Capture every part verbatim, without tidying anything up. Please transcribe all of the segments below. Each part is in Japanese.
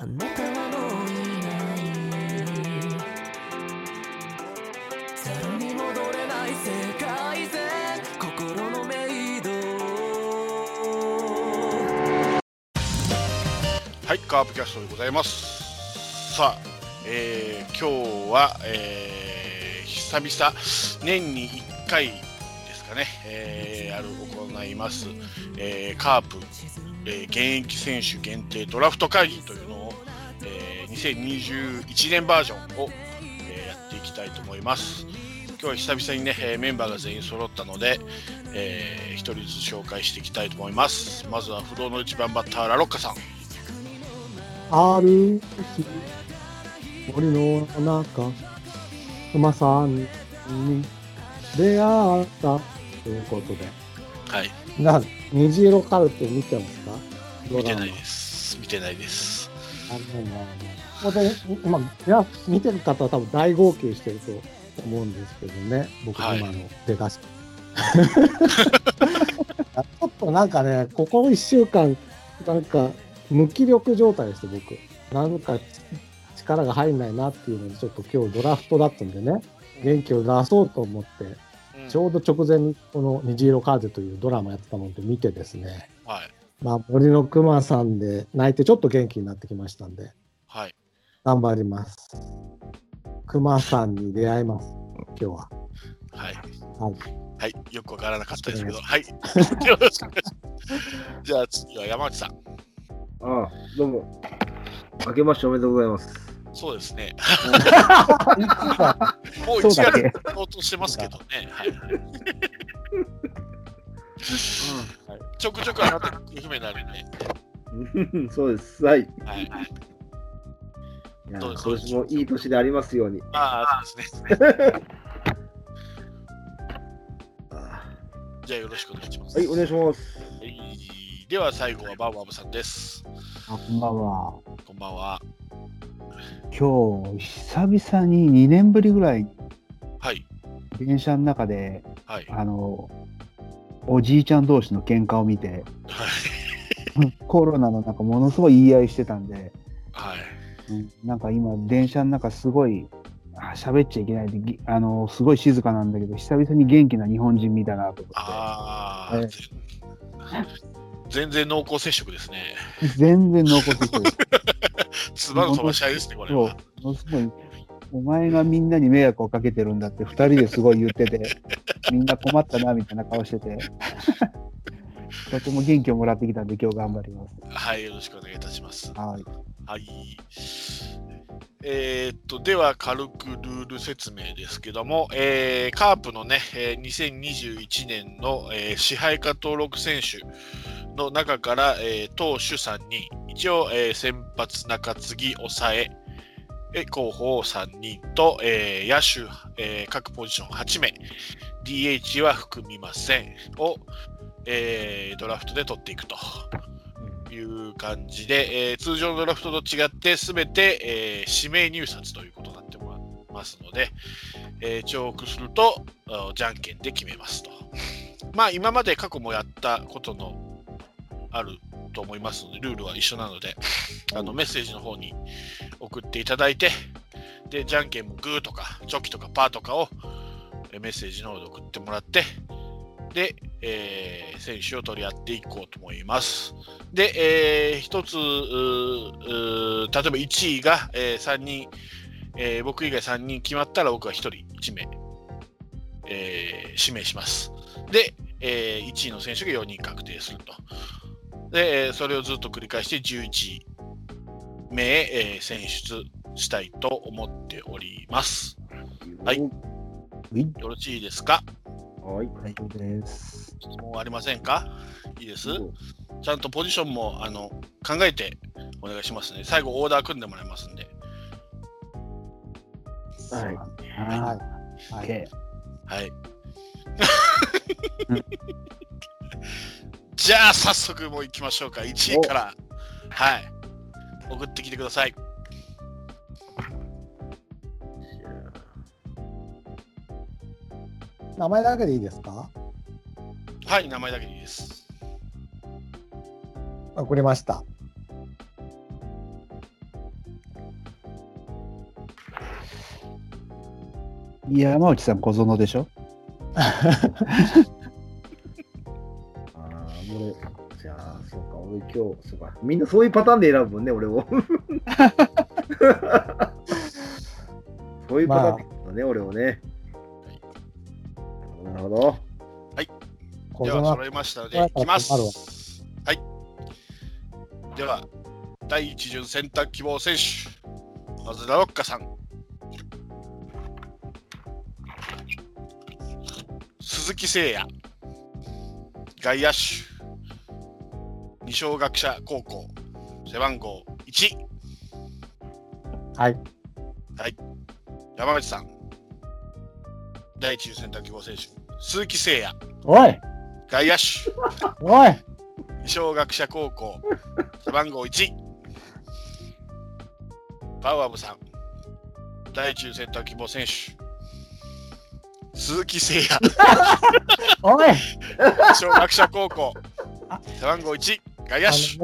あなたはもういないゼロに戻れない世界線心のメイド。はい、カープキャストでございます。さあ、えー、今日は、えー、久々年にいっかいですかね、えー、ある行います、えー、カープ、えー、現役選手限定ドラフト会議というにせんにじゅういちねんバージョンを、えー、やっていきたいと思います。今日は久々にね、えー、メンバーが全員揃ったので、えー、ひとりずつ紹介していきたいと思います。まずは不動のいちばんバッターラロッカさん。歩き森の中熊さんに出会ったということで、はい、な虹色カルテ見てますか？見てないです。見てないです。また、まあ、見てる方は多分大号泣してると思うんですけどね、僕今の出だし、はい、ちょっとなんかね、ここいっしゅうかんなんか無気力状態です。僕なんか力が入んないなっていうので、ちょっと今日ドラフトだったんでね、元気を出そうと思って、ちょうど直前にこの虹色カーテというドラマやってたので見てですね、はい、まあ、森のくまさんで泣いてちょっと元気になってきましたんで、はい、頑張ります。くまさんに出会います。今日は。はい。はい。はい、よくわからなかったですけど、はい。よろしくお願いします。じゃあ次は山内さん。ああ、どうも。明けましておめでとうございます。そうですね。もういちがつに相当してますけどね。はいはい。うん、はい、ちょくちょくあなたが不明になるね。そうです。はい。はいはい、いや、どうですか？今年もいい年でありますように。ああ、そうですね。じゃあよろしくお願いします。はい、お願いします。はい、では最後はバーバムさんです。あ、こんばんは。こんばんは。今日久々ににねんぶりぐらい、はい、電車の中で、はい、あの。おじいちゃん同士の喧嘩を見て、はい、コロナの中ものすごい言い合いしてたんで、はい、うん、なんか今電車の中すごい喋っちゃいけないで、あのすごい静かなんだけど、久々に元気な日本人見たなと思って。ああ、全然濃厚接触ですね。全然濃厚接触つばの飛ばし合いですね、これは。そう、すごいお前がみんなに迷惑をかけてるんだってふたりですごい言っててみんな困ったなみたいな顔しててとても元気をもらってきたんで今日頑張ります。はい、よろしくお願いいたします。はい、はい、えー、っとでは軽くルール説明ですけども、えー、カープのねにせんにじゅういちねんの、えー、支配下登録選手の中から、えー、投手さんにん、一応、えー、先発中継ぎ抑え候補さんにんと、えー、野手、えー、各ポジションはちめい、 ディーエイチ は含みませんを、えー、ドラフトで取っていくという感じで、えー、通常のドラフトと違って全て、えー、指名入札ということになってもらいますので、えー、重複するとじゃんけんで決めますと。まあ今まで過去もやったことのあると思いますので、ルールは一緒なので、あのメッセージの方に送っていただいて、でじゃんけんもグーとかチョキとかパーとかをメッセージの方で送ってもらって、で、えー、選手を取り合っていこうと思います。で、えー、一つ例えばいちいが、えー、さんにん、えー、僕以外さんにん決まったら僕はひとりいちめい、えー、指名します。で、えー、いちいの選手がよにん確定すると。で、それをずっと繰り返してじゅういちめい、えー、選出したいと思っております。はい。よろしいですか？はい。大丈夫です。質問ありませんか？いいです。ちゃんとポジションもあの考えてお願いしますね。最後オーダー組んでもらいますんで。はい。はい。はい。はい。じゃあ早速もう行きましょうか。いちいから、はい、送ってきてください。名前だけでいいですか？はい、名前だけでいいです。送りました。山内さん小園でしょあ俺じゃあそうか俺今日そうかみんなそういうパターンで選ぶもんね俺をそういうパターンだったね、まあ、俺をね、はい、なるほどはいでは揃えましたのでいきます。はいでは第一巡選択希望選手まずラロッカさん鈴木誠也外野手二松学舎高校背番号いちはいはい山口さん第一選択希望選手鈴木誠也おい外野手おい二松学舎高校背番号いちバウアムさん第一選択希望選手鈴木誠也おい小学者高校背番号いち外野手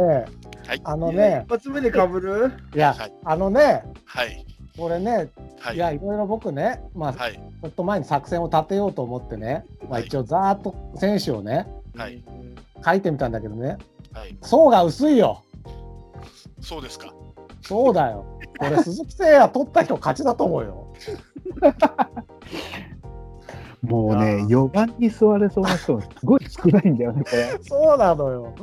あのね、はい、一発目で被るいや、はい、あのね、はい、これね、はい、いやいろいろ僕ね、まあはい、ちょっと前に作戦を立てようと思ってね、まあ、一応ざーっと選手をね、はい、書いてみたんだけどね、はい、層が薄いよ。そうですか。そうだよこれ鈴木誠也取った人勝ちだと思うよもうねよんばんに座れそうな人すごい少ないんだよねこれそうなのよ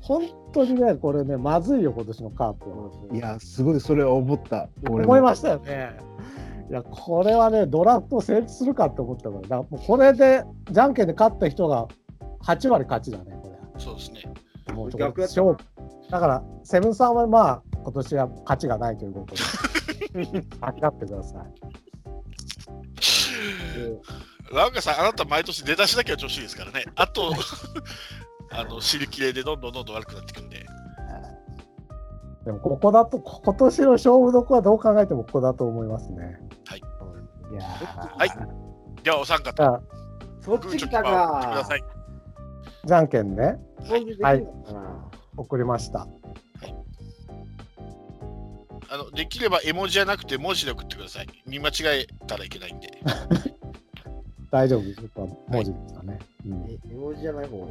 本当にねこれねまずいよ今年のカープ。いやすごいそれは思った俺思いましたよね。いやこれはねドラフト成立するかって思ったからだもうこれでじゃんけんで勝った人がはち割勝ちだねこれ。そうですねもう逆勝負だからセブンさんはまあ今年は勝ちがないということで諦めてくださいランカさんあなた毎年出だしだけは調子いいですからねあとあの尻切れでどんどんどんどん悪くなってくるんででもここだと今年の勝負どこはどう考えてもここだと思いますね。はいいやはいではお三方そっち来たかじゃんけんねはい送りました、はい、あのできれば絵文字じゃなくて文字で送ってください見間違えたらいけないんで大丈夫ですか文字ですかね、はいうん、絵文字じゃない方がいい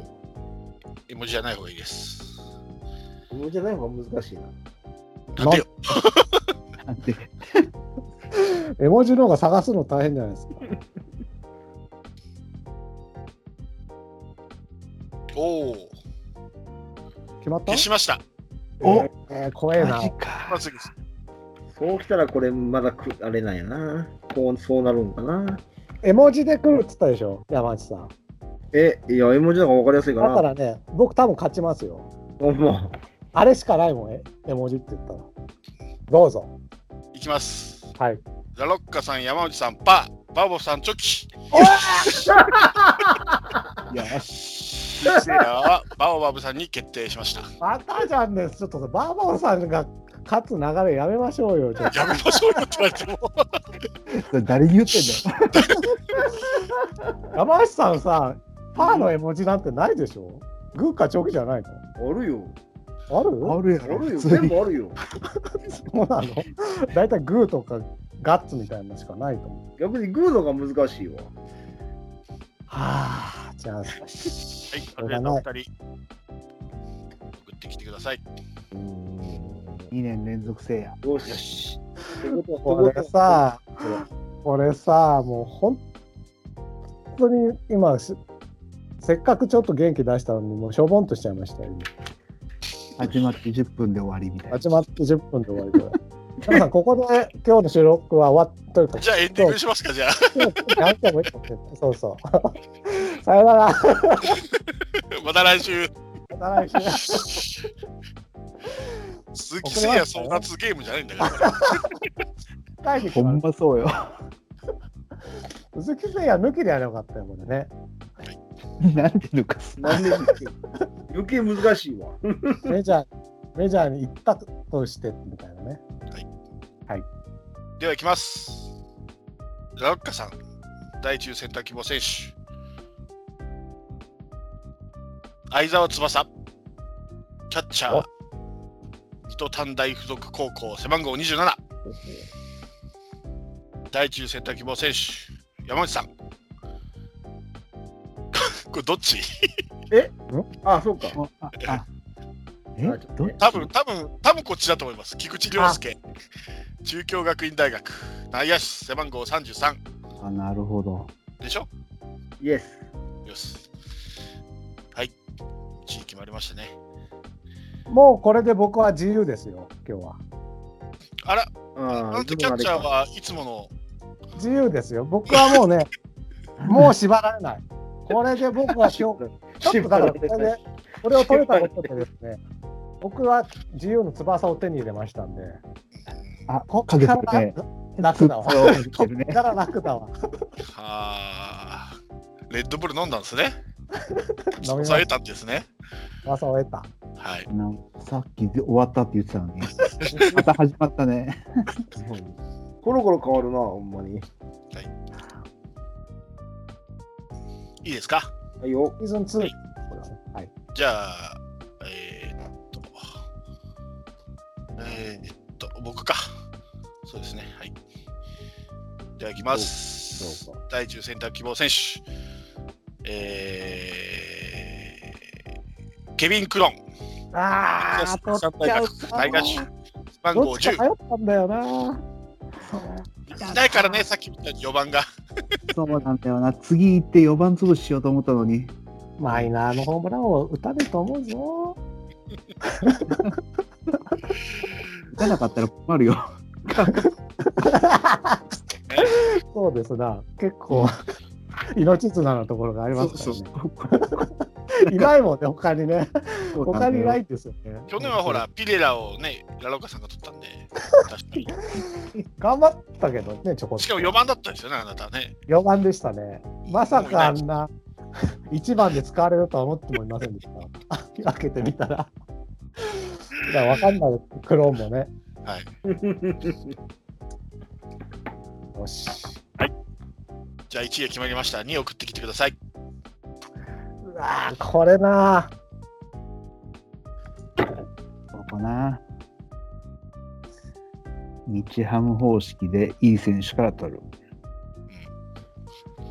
絵文字じゃない方がいいです絵文字じゃない方が難しいななんでよなんで絵文字の方が探すの大変じゃないですかおー決まった消しました。おっ、えーえー、怖えなまずですそうきたらこれまだくあれなんやなこうそうなるんだな絵文字で来るっつったでしょ山内さん。え、いや絵文字の方が分かりやすいからだからね僕多分勝ちますよあれしかないもん絵文字って言ったらどうぞいきますはいラロッカさん山内さんパーバーボさんチョキおよし鈴木誠也はバーバブさんに決定しました。またじゃんですちょっとバーバブさんが勝つ流れやめましょうよちょっとやめましょうよって言われても誰に言ってんだよ山橋さんさパーの絵文字なんてないでしょグーかチョキじゃないの。あるよあるあるやろあるよ全部あるよそうなのだいたいグーとかガッツみたいなのしかないと思う。逆にグーのが難しいわはぁじゃあはいあれのお二人送ってきてください。にねん連続せいやよしこれさこれさもう本当に今せっかくちょっと元気出したのにもうしょぼんとしちゃいましたよ。始まってじゅっぷんで終わりみたいな始まってじゅっぷんで終わりこれ皆さんここで今日の収録は終わっとるかじゃあエンディングしますかじゃあ何回もいいかもしれないそうそうさよならまた来週また来週鈴木誠也争奪ゲームじゃないんだからほんまそうよ鈴木誠也抜きでやればよかったよこれねなんで抜かすなんで抜け余計難しいわメジャーメジャーに行ったとしてみたいなねはい、はい、では行きます。ラッカさん第一選択希望選手相澤翼キャッチャー水戸短大附属高校背番号にじゅうなな第一選択希望選手山内さんこれどっちえああそうかああえ多分多分多分こっちだと思います。菊池涼介中京学院大学内野手背番号さんじゅうさん。あ、なるほどでしょ。イエスよし、はいいちい決まりましたね。もうこれで僕は自由ですよ今日は。あら、うん、なんとキャッチャーはいつもの自由ですよ。僕はもうねもう縛られない。これで僕は今日ちょっとだからこれでこれを取れたことでですね僕は自由の翼を手に入れましたんで、あ、こっから楽だわ。こっから楽だわ。はー、レッドブル飲んだんですね。朝得たんですね。朝得た。はい。さっきで終わったって言ってたのに、また始まったね。コロコロ変わるな、ほんまに。はい。いいですか。はいよ。シーズンツー。はい。はい、じゃあ、えー、っと、えー、っと僕か。そうですね。はい。じゃあいきます。どうか第じゅう選択希望選手。えー、ケビン・クロン。ああ、取っちゃう。大合衆。番号じゅう。どっちか迷ったんだよな。いないからね、さっきみたいによんばんが。そうなんだよな。次行ってよんばん潰ししようと思ったのに。マイナーのホームランを打たれると思うぞ。打たなかったら困るよ。そうですな。結構。命綱のところがありますからね。そうそういないもんね、他にね。他にないですよね。去年はほら、ピレラをね、ラロカさんが取ったんで、確かに。頑張ったけどね、ちょこっと。しかもよんばんだったんですよね、あなたね。よんばんでしたね。まさかあんないちばんで使われるとは思ってもいませんでした。開けてみたら。いや、わかんない、クローンもね。はい。よし。じゃあいちいが決まりました。に送ってきてください。うわーこれなここな日ハム方式でいい選手から取る、う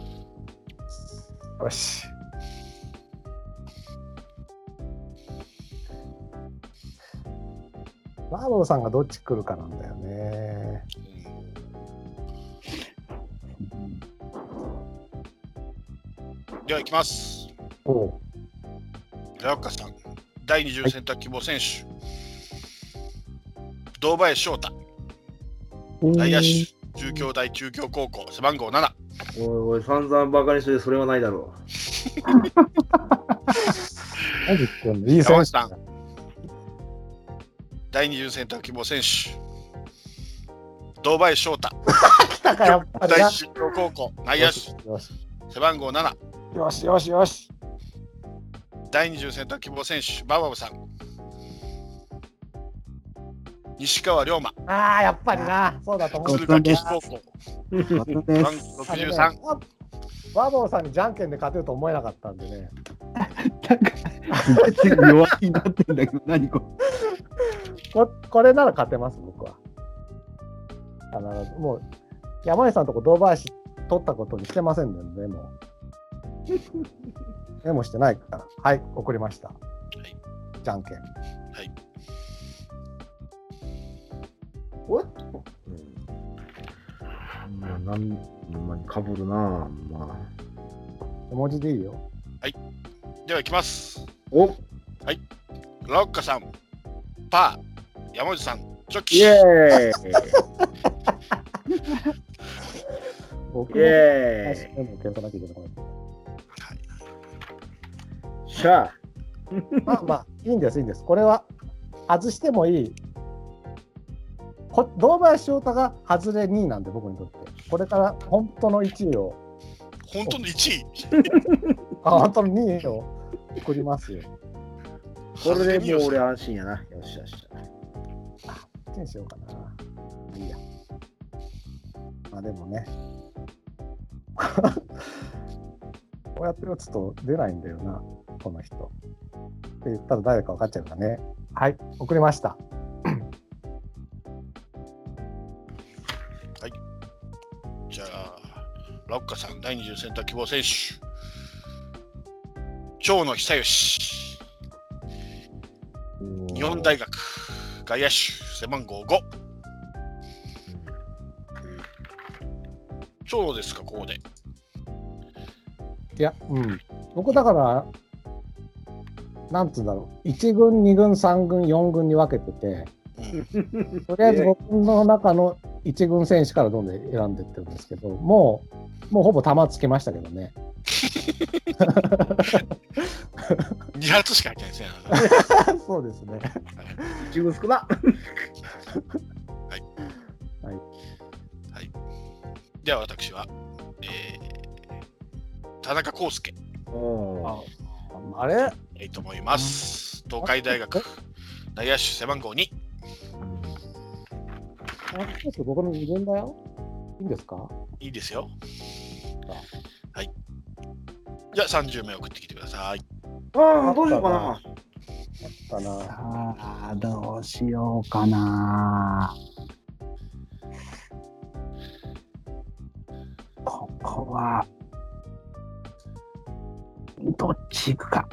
ん、よしバーローさんがどっち来るかなんだよね。では行きます。おラオカさん、だいにじゅう選択希望選手、はい、堂林翔太、内野手、中京大中京高校、背番号なな。おいおい、散々バカにしてそれはないだろう。山内さん、だいにじゅう選択希望選手、堂林翔太、大中京高校、内野手、背番号なな。よしよしよし。だいにじゅう選択希望選手ババブさん西川龍馬。ああやっぱりなそうだと思う。鶴ヶ高校ろくじゅうさん。ババブさんにじゃんけんで勝てると思えなかったんでね。弱気になってんだけど何これこ。これなら勝てます僕は。あのもう山根さんとこ堂林取ったことにしてませんねもう。メモしてないからはい送りました、はい、じゃんけんはいおっ、うん、まあなんまにかぶるなまあ絵文字でいいよ。はいではいきます。おはいラオッカさんパー山内さんチョキイエーイ僕もイエーイ検討なきゃいけないまあまあいいんですいいんですこれは外してもいい。堂林翔太が外れにいなんで僕にとってこれから本当のいちいを本当のいちいあ本当のにいを送りますよ。これでもう俺安心やな。よしよしあっどうしようかないいやまあでもねこうやってるとちょっと出ないんだよなこの人って言ったら誰か分かっちゃうかね。はい送りましたはいじゃあラッカさん、だいにじゅうセンター希望選手、長野久義、日本大学外野手背番号ご、長野ですか、ここで。いや、うん、僕だからなんつうんだろう、いち軍に軍さん軍よん軍に分けてて、うん、とりあえず僕の中のいち軍選手からどんどん選んでってるんですけど、もうもうほぼ弾つけましたけどねに発しか入ってないですねそうですね、いち軍少なはいはい、はい、では私は、えー、田中康介、おあれいいと思います。東海大学内野手背番号に。あ、僕の自分だよ。いいんですか？いいですよ。はい。じゃあさんじゅう名送ってきてください。ああ、どうしようかな。かなあ、どうしようかな。ここはどっち行くか。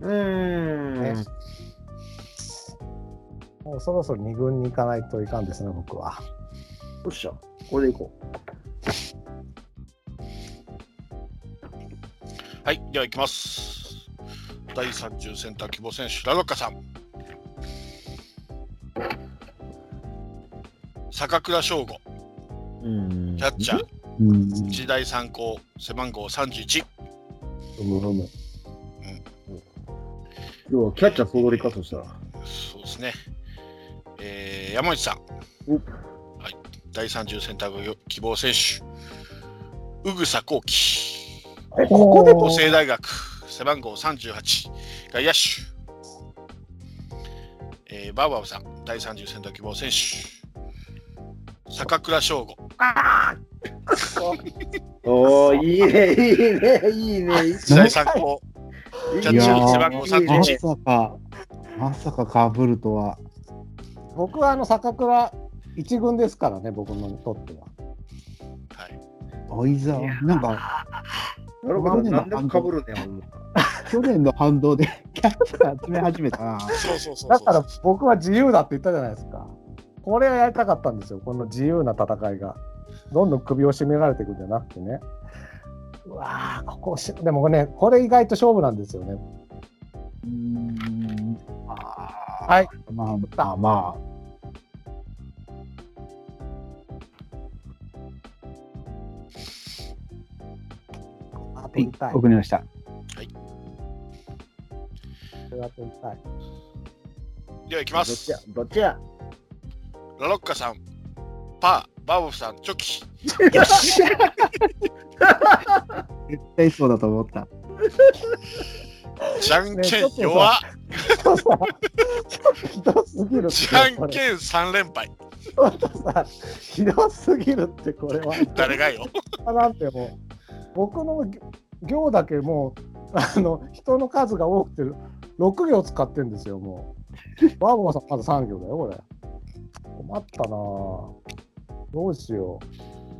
うーん、ね、もうそろそろに軍に行かないといかんですね、僕は。よっしゃ、これで行こう。はい、では行きます。だいさんじゅうセンター希望選手、ラロッカさん、坂倉翔吾、うん、キャッチャー、うん、日大三高背番号さんじゅういち、うんうん、要はキャッチャー総取りかとしたら、そうですね、えー、山内さん、はい、だいさんじゅうセンター希望選手、宇草幸輝、ここで法政大学背番号さんじゅうはち外野手、えー、バウバウさん、だいさんじゅうセンター希望選手、坂倉翔吾、あおー、いいねいいねいいね、日大三高キャッチャー背番号さんじゅういち。まさか、まさかかぶるとは。僕はあの坂倉一軍ですからね、僕のにとっては。はい。おいざ、なんか、去年の反動で、去年の反動でキャッチャー集め始めたな。そうそうそうそう。だから僕は自由だって言ったじゃないですか。これはやりたかったんですよ、この自由な戦いが。どんどん首を絞められていくんじゃなくてね。うわー、ここでもね、これ意外と勝負なんですよね。うーん、あー、はい、まあまあまあ、当てたい、送りました。はい、当てたい。では行きます。どっちやラロッカさん、パー、バボフさん、チョキよし絶対そうだと思った。じゃんけん弱っ、ひどすぎる。じゃんけんさん連敗、ひどすぎるって。これは誰がよなんて、もう僕の行だけもうあの人の数が多くてろく行使ってるんですよ。もうバボフさんまださん行だよ。これ困ったなぁ、どうしよう。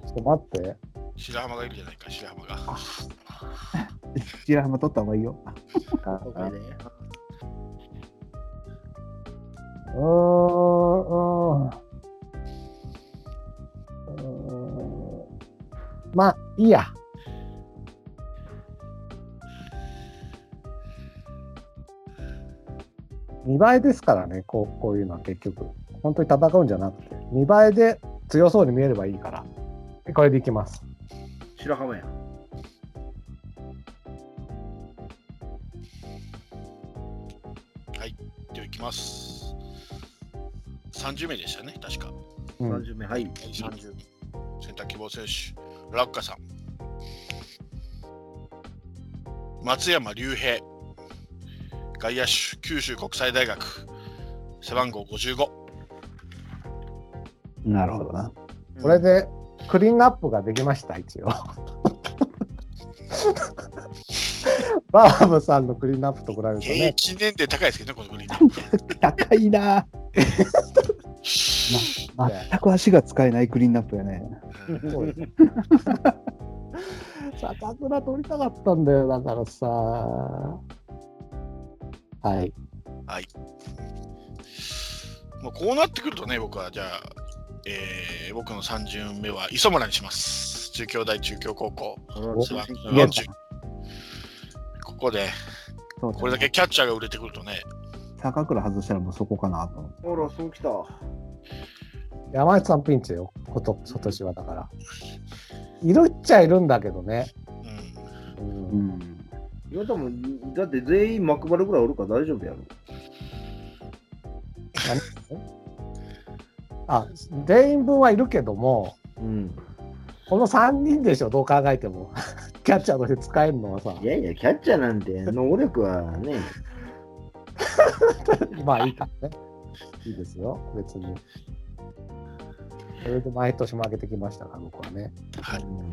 ちょっと待って。白浜がいるじゃないか、白浜が。白浜取った方がいいよ。ああね、うーん。まあ、いいや。見栄えですからね、こう、こういうのは結局。本当に戦うんじゃなくて、見栄えで強そうに見えればいいから、これでいきます。白浜や。はい、ではいきます。さんじゅう名でしたね、確か。うん、さんじゅう名、はい。さんじゅう名。選択希望選手、ラッカさん、松山竜平、外野手、九州国際大学、背番号ごじゅうご。なるほどな。これでクリーンアップができました、一応。バーブさんのクリーンアップと比べるとね。記念で高いですけどね、このクリーンアップ。高いな。ま、全く足が使えないクリーンナップやね。そうですね。坂倉取りたかったんだよ、だからさ。はい。はい。まあ、こうなってくるとね、僕はじゃあ、えー、僕のさん巡目は磯村にします。中京大中京高校。ここで、これだけキャッチャーが売れてくるとね。坂倉外したらもうそこかなと思って。ほら、そうきた。山内さんピンチよ、こと今年はだから。いるっちゃいるんだけどね。うん。うん、いやでもだって全員マクバルぐらいおるから大丈夫やろ。あ、全員分はいるけども、うん、このさんにんでしょ、どう考えても。キャッチャーとして使えるのはさ。いやいや、キャッチャーなんて能力はね。まあいいからね。いいですよ、別に。それで毎年負けてきましたから、僕はね。はい。うん、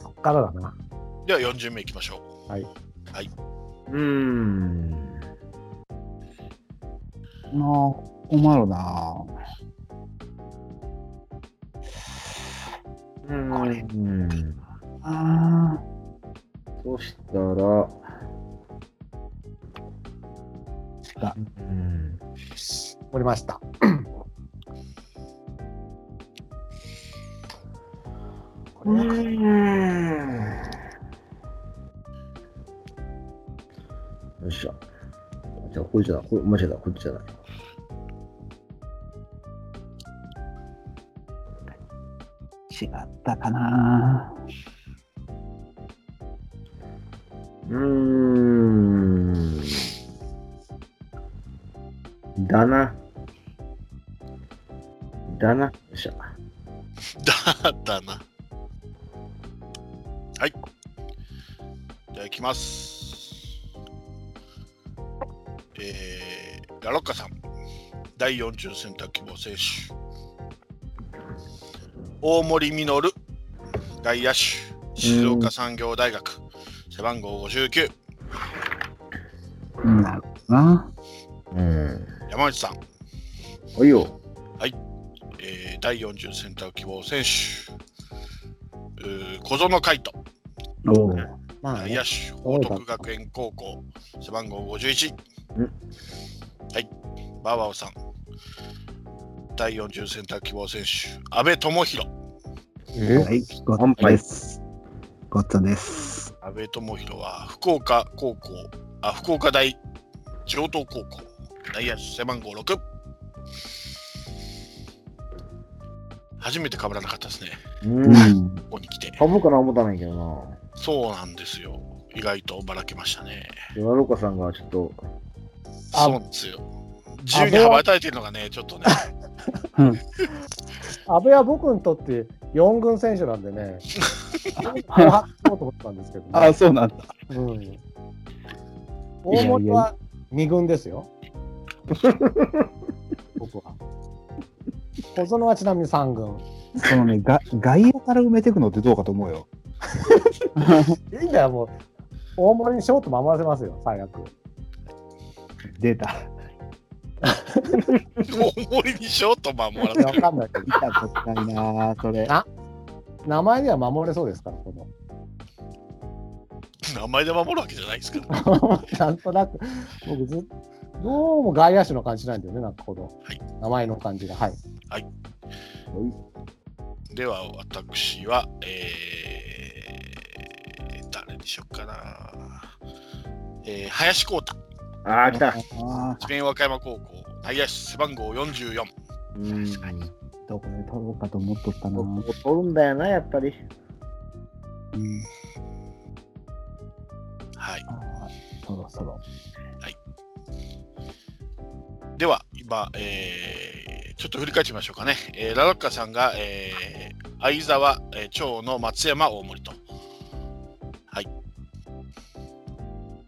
そっからだな。ではよん巡目いきましょう。はい。はい。うーん。まあ、困るな。うーん。これ。うん。ああ。そしたら。あ、うん、折りました。これはうん。よっしゃ。じゃあこれじゃない、これ間違えた、こっちじゃない。違ったかな。うーん。だな。だな。よっしゃ。だ、だな。はい。じゃあ、いきます。えー、ラロッカさん。だいよん巡選択希望選手。大森稔。外野手。静岡産業大学。背番号ごじゅうきゅう。なるほどな。うん。山内さん。おいよ。はい。えー、だいよん巡選択希望選手。う小園海斗。おぉ。まあ、野手、報徳学園高校。背番号ごじゅういち。はい。バーバオさん。だいよん巡選択希望選手。阿部智弘。はい。ごっつです。ごっつです。阿部智弘は福岡高校、あ、福岡大城東高校。内野手背番号ろく。初めて被らなかったですね。うん。ここに来て。被るかな思ったないけどな。そうなんですよ。意外とばらけましたね。ラロカさんがちょっと。そうなんですよ。自由に羽ばたいてるのがね、ちょっとね。阿部は僕にとってよん軍選手なんでね。ああ、そうと思ったんですけど、ね。ああ、そうなんだ。うん。大森はに軍ですよ。僕は小園はちなみにさん軍。そのね、が外野から埋めていくのってどうかと思うよ。いいんだよ、もう大森にショート守らせますよ、最悪。出た。大森にショート守らせる。分かんないけど見たことないなぁ、それ。な名前では守れそうですから、この名前で守るわけじゃないですけど。なんとなく僕ずっとどうも外野手の感じなんだよね、なんかこの、はい、名前の感じが。はい、はい、では私は、えー、誰でしょうかな、えー、林光太。あー来た。智弁和歌山高校内野手背番号よんじゅうよん。確かにどこで取ろうかと思っとったな。ここ取るんだよな、やっぱり。うん、はい、そろそろ。では今、えー、ちょっと振り返ってみましょうかね。えー、ラロッカさんが、えー、相沢、えー、長野、松山、大森と。はい。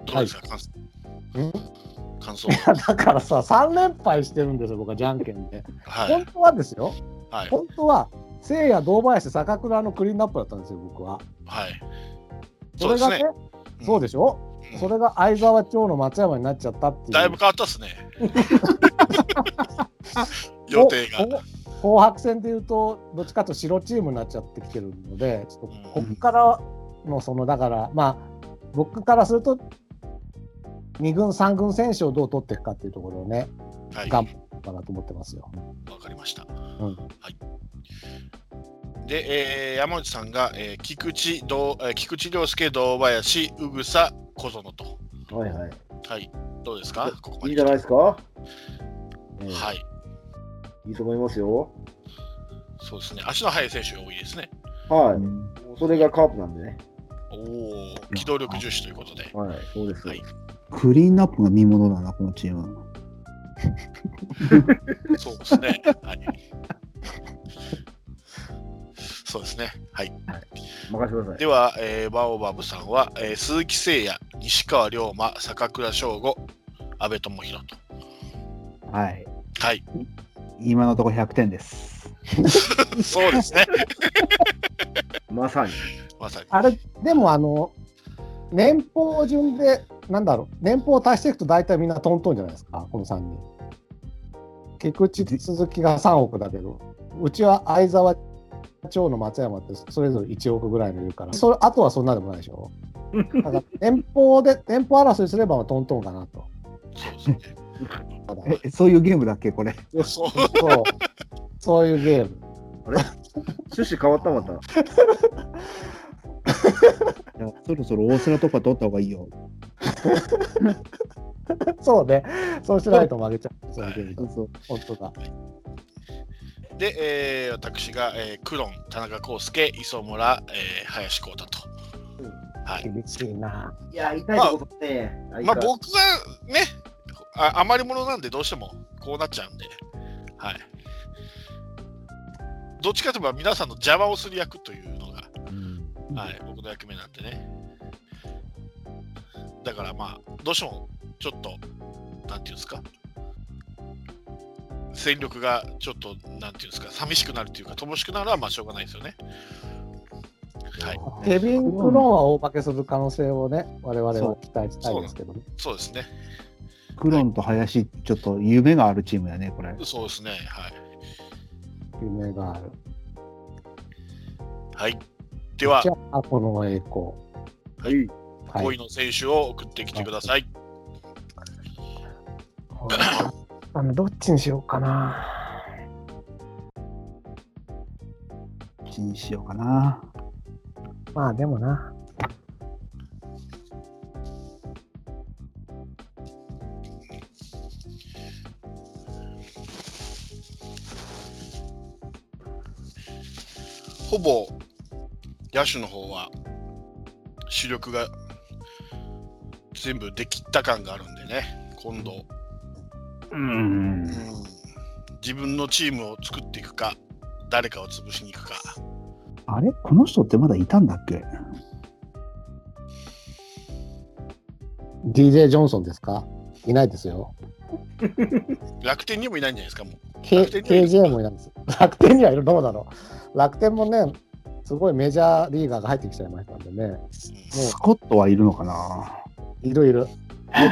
どうですか、はい、感想。いやだからさ、さん連敗してるんですよ、僕はじゃんけんで。はい、本当はですよ、はい、本当は聖夜、堂林、坂倉のクリーンナップだったんですよ、僕は。はい。それがね、そうですね。うん、そうでしょ、うん、それが相沢町の松山になっちゃったっていう。だいぶ変わったっすね。予定が。紅白戦でいうとどっちかと白チームになっちゃってきてるので、ちょっとここからのそのだからまあ僕からするとに軍さん軍選手をどう取っていくかっていうところをね、はい、頑張ろうかなと思ってますよ。わかりました。うん、はい。で、えー、山内さんが、えー、菊池どう菊池涼介堂林宇草小園と。はいはい。はい。どうですか？ここまでいいじゃないですか？えー、はい。いいと思いますよ。そうですね。足の速い選手が多いですね。はい。それがカープなんでね。おお、機動力重視ということで。はい、そうです。はい。クリーンアップが見ものだなこのチーム。そうですね。はい。そうですね。はい。はい、任せてください。では、えー、バオバブさんは、えー、鈴木誠也、西川龍馬、坂倉将吾、阿部智弘と。はい。はい。今のところひゃくてんです。そうですね。まさに。まさに。あれでもあの年俸順でなんだろう、年俸を足していくと大体みんなトントンじゃないですか、このさんにん。菊池鈴木がさんおくだけど、うちは相沢長野松山ってそれぞれいちおくぐらいのいるから、それあとはそんなでもないでしょ。だから年俸で年俸争いすればトントンかなと。そうですね。え、そういうゲームだっけこれ。そうそう、そういうゲーム。あれ趣旨変わったまた。いやそろそろ大瀬良とか取った方がいいよ。そうね。そうしないと負けちゃう。そういうゲームだ。そう本当だ。で、えー、私が、えー、クロン田中康介磯村、えー、林光太と。うん、はい。厳しいな。いや痛いことね。まあ、まあ、僕がね。あ余り物なんでどうしてもこうなっちゃうんで、はい、どっちかといえば皆さんの邪魔をする役というのが、うん、はい、僕の役目なんでね。だからまあどうしてもちょっとなんていうんですか、戦力がちょっとなんていうんですか、寂しくなるというか乏しくなるのはまあしょうがないですよね。はい、ケビン・クローンは大化けする可能性をね、我々は期待したいですけどね。そう、そう、そうですね。クロンと林、はい、ちょっと夢があるチームだねこれ。そうですね、はい。夢がある。はい。ではアポの栄光。はい。恋の選手を送ってきてください。はい、あのどっちにしようかな。どっちにしようかな。まあでもな。ほぼ野手の方は主力が全部できた感があるんでね、今度、うん、うん、自分のチームを作っていくか誰かを潰しに行くか。あれこの人ってまだいたんだっけ。 ディージェー ジョンソンですか。いないですよ。楽天にもいないんじゃないですか。もう K- ケージェー もいないんです。楽天にはいる。どうだろう。楽天もねすごいメジャーリーガーが入ってきちゃいましたんでね。もうスコットはいるのかな。いるいる。あ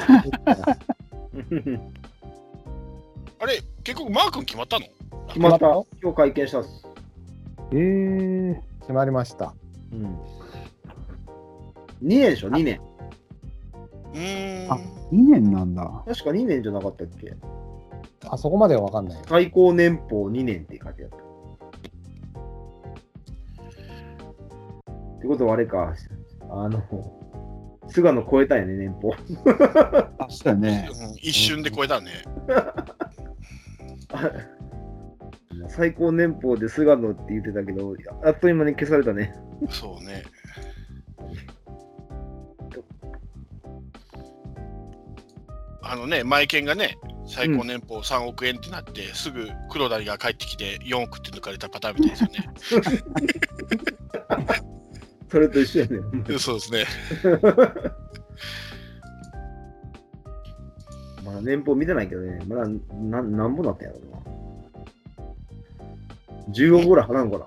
れ結局マー君決まったの。決まった。今日会見したっす。えー、決まりました、うん、にねんでしょ。にねん。うん、あ、にねんなんだ。確かにねんじゃなかったっけ。あそこまでは分かんない。最高年俸にねんって書いてあった。ってことはあれか、あの菅野超えたよね年俸。あ、そうだね。一瞬で超えたね。最高年俸で菅野って言ってたけど、あっという間に消されたね。そうね。あのね、マイケンがね最高年俸さんおく円ってなって、うん、すぐ黒田が帰ってきてよんおくって抜かれたパターンみたいですよね。それと一緒やね。そうですね。まだ年俸見てないけどね、まだな何本だったんやろな。じゅうおくぐらい払うのかな。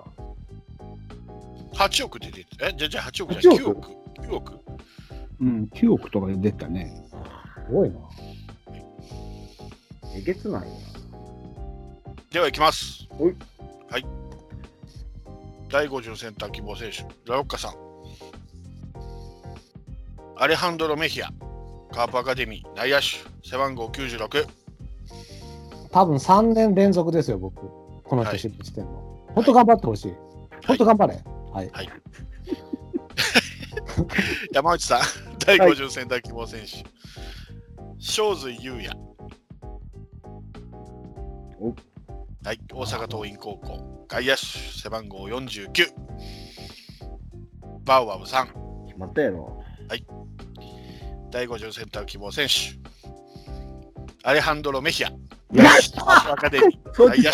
はちおく出てる。え、じゃじゃはちおくじゃきゅうおく。きゅうおく。うん、きゅうおくとかで出たね。すごいな。えげつないな。では行きます。はい。だいごじゅう選択希望選手、ラロッカさん。アレハンドロ・メヒア、カープアカデミー、内野手、背番号きゅうじゅうろく。多分さんねん連続ですよ、僕。この人知ってんの。本当頑張ってほしい。本当頑張れ。はい。はい、山内さん、だいごじゅう選択希望選手、はい、正水優也。おはい、大阪桐蔭高校外野手背番号よんじゅうきゅうバウアウさん決まったやろ。はい、だいごじゅうセンター希望選手アレハンドロ・メヒアアカデミー外野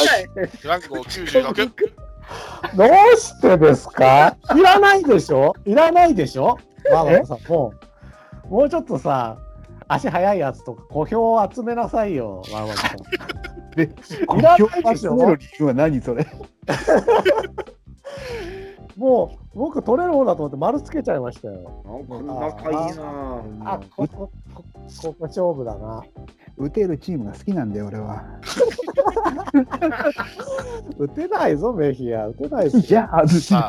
手背番号きゅうじゅうろく。どうしてですか。いらないでしょいらないでしょバウアウさん。もうもうちょっとさ足速いやつとか小票を集めなさいよバウアウさん。で、この表現する理由は何それ。もう僕取れる方だと思って丸つけちゃいましたよ。なんか仲いいなあ。あ、ここここ勝負だな。打てるチームが好きなんだよ俺は。打てないぞメヒア。打てないぞ。じゃあ外しな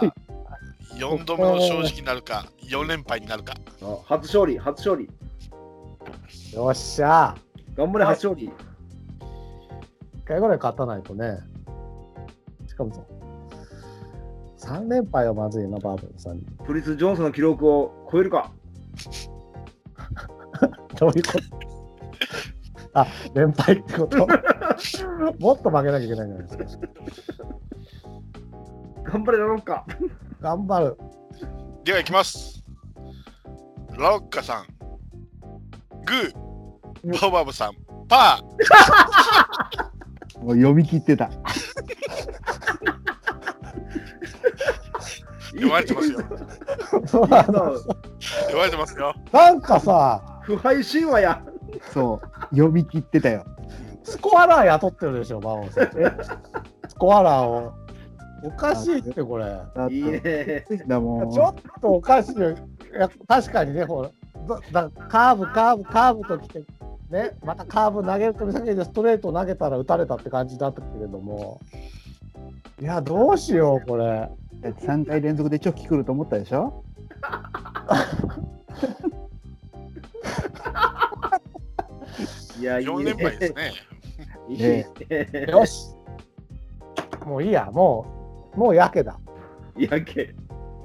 い。よんどめの正直になるか、よん連敗になるか。初勝利、初勝利。よっしゃ。頑張れ初勝利。はいいっかいぐらい勝たないとね。しかもささん連敗はまずいなバーブさんに。プリンス・ジョンソンの記録を超えるか。どういうこと。あ、連敗ってこと。もっと負けなきゃいけないんじゃないですか。頑張れラロッカ。頑張る。ではいきます。ラロッカさん、グー、バーバーブさん、パー。もう読み切ってた。読まれてますよ。読まれてますよ。なんかさ、不敗神話や。そう、読み切ってたよ。スコアラー雇ってるでしょ、馬王さん。スコアラーを。おかしいってこれ。いいね。だもん。ちょっとおかしい。いや確かにね、ほら、カーブカーブカーブときて。ね、またカーブ投げると見せかけてストレート投げたら打たれたって感じだったけれども、いやどうしようこれさんかい連続でチョキ来ると思ったでしょ。いやいいね、よんれんぱいですね。いいね。よしもういいや、もうもうやけだやけ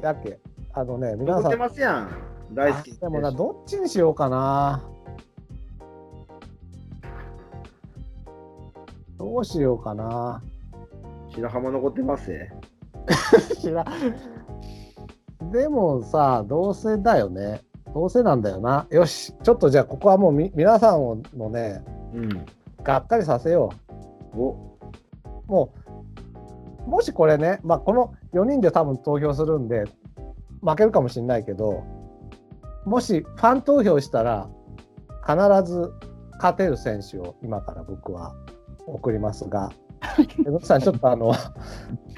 やけあのね皆さん残ってますやん大好きでもな、どっちにしようかなどうしようかな。白浜残ってますね。でもさ、同性だよね。同性なんだよな。よし、ちょっとじゃあここはもうみ皆さんをのね、うん、がっかりさせよう。お、もうもしこれね、まあこのよにんで多分投票するんで負けるかもしれないけど、もしファン投票したら必ず勝てる選手を今から僕は。送りますが、皆さんちょっとあの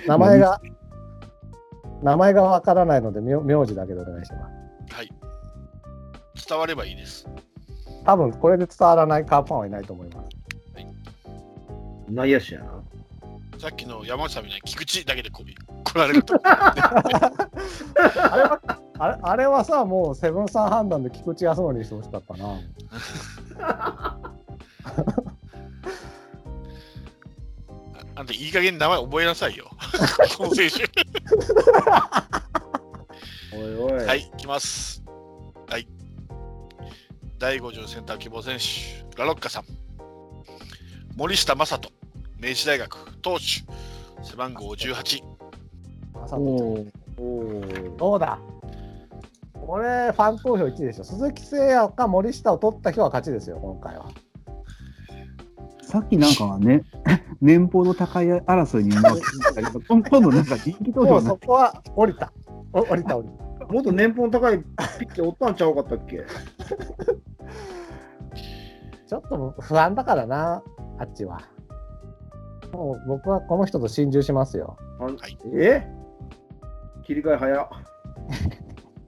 名前が名前がわからないので名字だけでお願いします。はい。伝わればいいです。多分これで伝わらないカーパンはいないと思います。はい。内野手やな。さっきの山下みたいに菊池だけでこび来られると。あれはあれあれはさもうセブンさん判断で菊池康則にしてほしかったな。あんたいい加減名前覚えなさいよ。この選手。おいおい。はい、来ます。はい。だいごじゅうセンター希望選手、ラロッカさん。森下雅人、明治大学、投手、背番号じゅうはち。おお。どうだ。これ、ファン投票いちでしょ。鈴木誠也か森下を取った人は勝ちですよ、今回は。さっきなんかはね、年俸の高い争いになってたけど、今度なんか人気投票になって。そこは降りた。降りた降りた。もっと年俸の高いピッチャーおったんちゃうかったっけ。ちょっと不安だからな、あっちは。もう僕はこの人と心中しますよ。はい、え？切り替え早っ。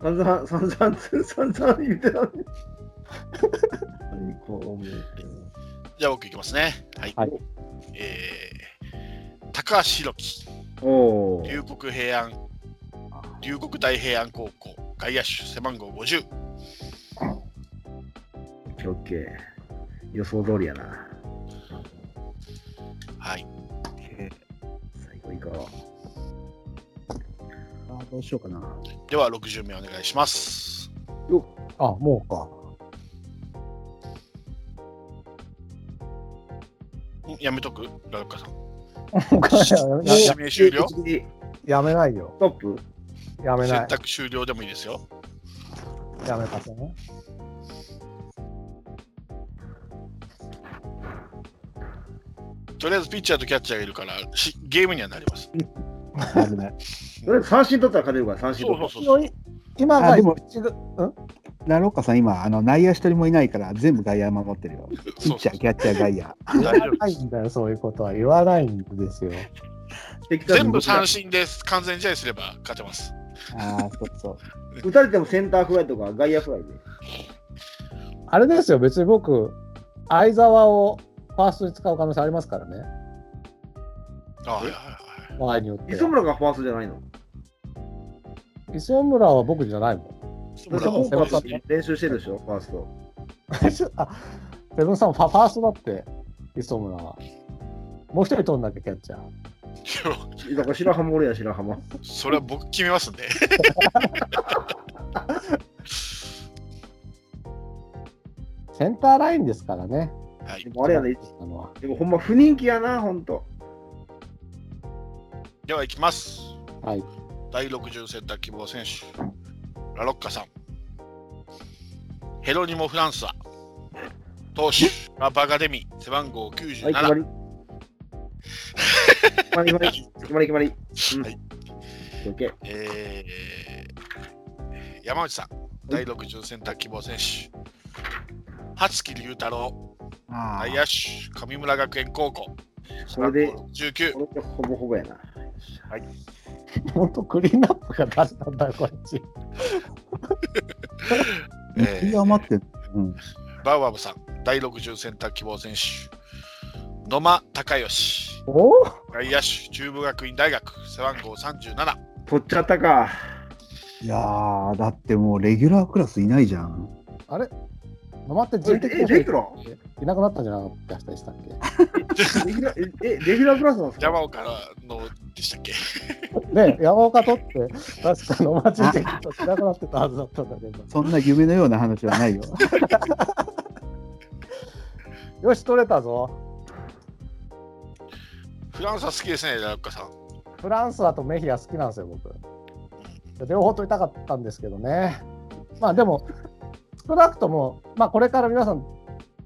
さんざんさんざんさんざん言ってたのに。最高。じゃあ僕いきますね。はい。はい、え高橋宏樹、龍谷平安、龍谷大平安高校外野手背番号ごじゅう。オッケー、予想通りやな。はい。最後いこう。あ、どうしようかな。ではろく巡目お願いします。よっ、あ、もうか。やめとくラルカさん。指名終了。やめないよ。ストップ。やめない。選択終了でもいいですよ。やめませんね。とりあえずピッチャーとキャッチャーがいるからゲームにはなります。とりあえず三振取ったら勝てるから三振取った。そうそうそう。今がでもラロッカさん今あの内野一人もいないから全部外野守ってるよ。ピッチャーキャッチャー外野。言わないんだよ、そういうことは言わないんですよ。全部三振です。完全試合すれば勝てます。ああ、そうそう。打たれてもセンターフライとか外野フライで。あれですよ、別に僕相沢をファーストに使う可能性ありますからね。ああ、場合によって。磯村がファーストじゃないの？磯村は僕じゃないもん。磯村は練習してるでしょ、ファースト。あ、セブンさんファーストだって、磯村は。もう一人取んなきゃキャッチャー。だから白浜俺や、白浜。それは僕決めますんで。センターラインですからね。はい、でもあれやね、でもほんま不人気やな、ほんと。では行きます。はい。だいろく巡選択希望選手、ラロッカさん。ヘロニモ・フランサ、投手、バガデミ、背番号きゅうじゅうなな。はい、決まり。決まり決まり決まり。うん、はい。OK。えー、山内さん、だいろく巡選択希望選手、羽月龍太郎。内野手、神村学園高校。それで、じゅうきゅう。これでほぼほぼやな。はい。本当クリーンアップが出したんだよ、こっち。えー、いや、待って。うん、バウアブさん、だいろく巡選択希望選手。野間孝義。お外野手、中部学院大学。背番号さんじゅうなな。取っちゃったか。いやー、だってもうレギュラークラスいないじゃん。あれ野間って人的にいなくなったんじゃなかったでしたっけ？レギュラー、え、レギュラークラスなんですか？山岡のでしたっけ？ねえ、山岡取って確か野間人的にいなくなってたはずだったんだけど。そんな夢のような話はないよ。よし、取れたぞ。フランスは好きですね、ラッカさん。フランスはとメヒア好きなんですよ、僕。両方取りたかったんですけどね。まあでも。少なくとも、まあ、これから皆さん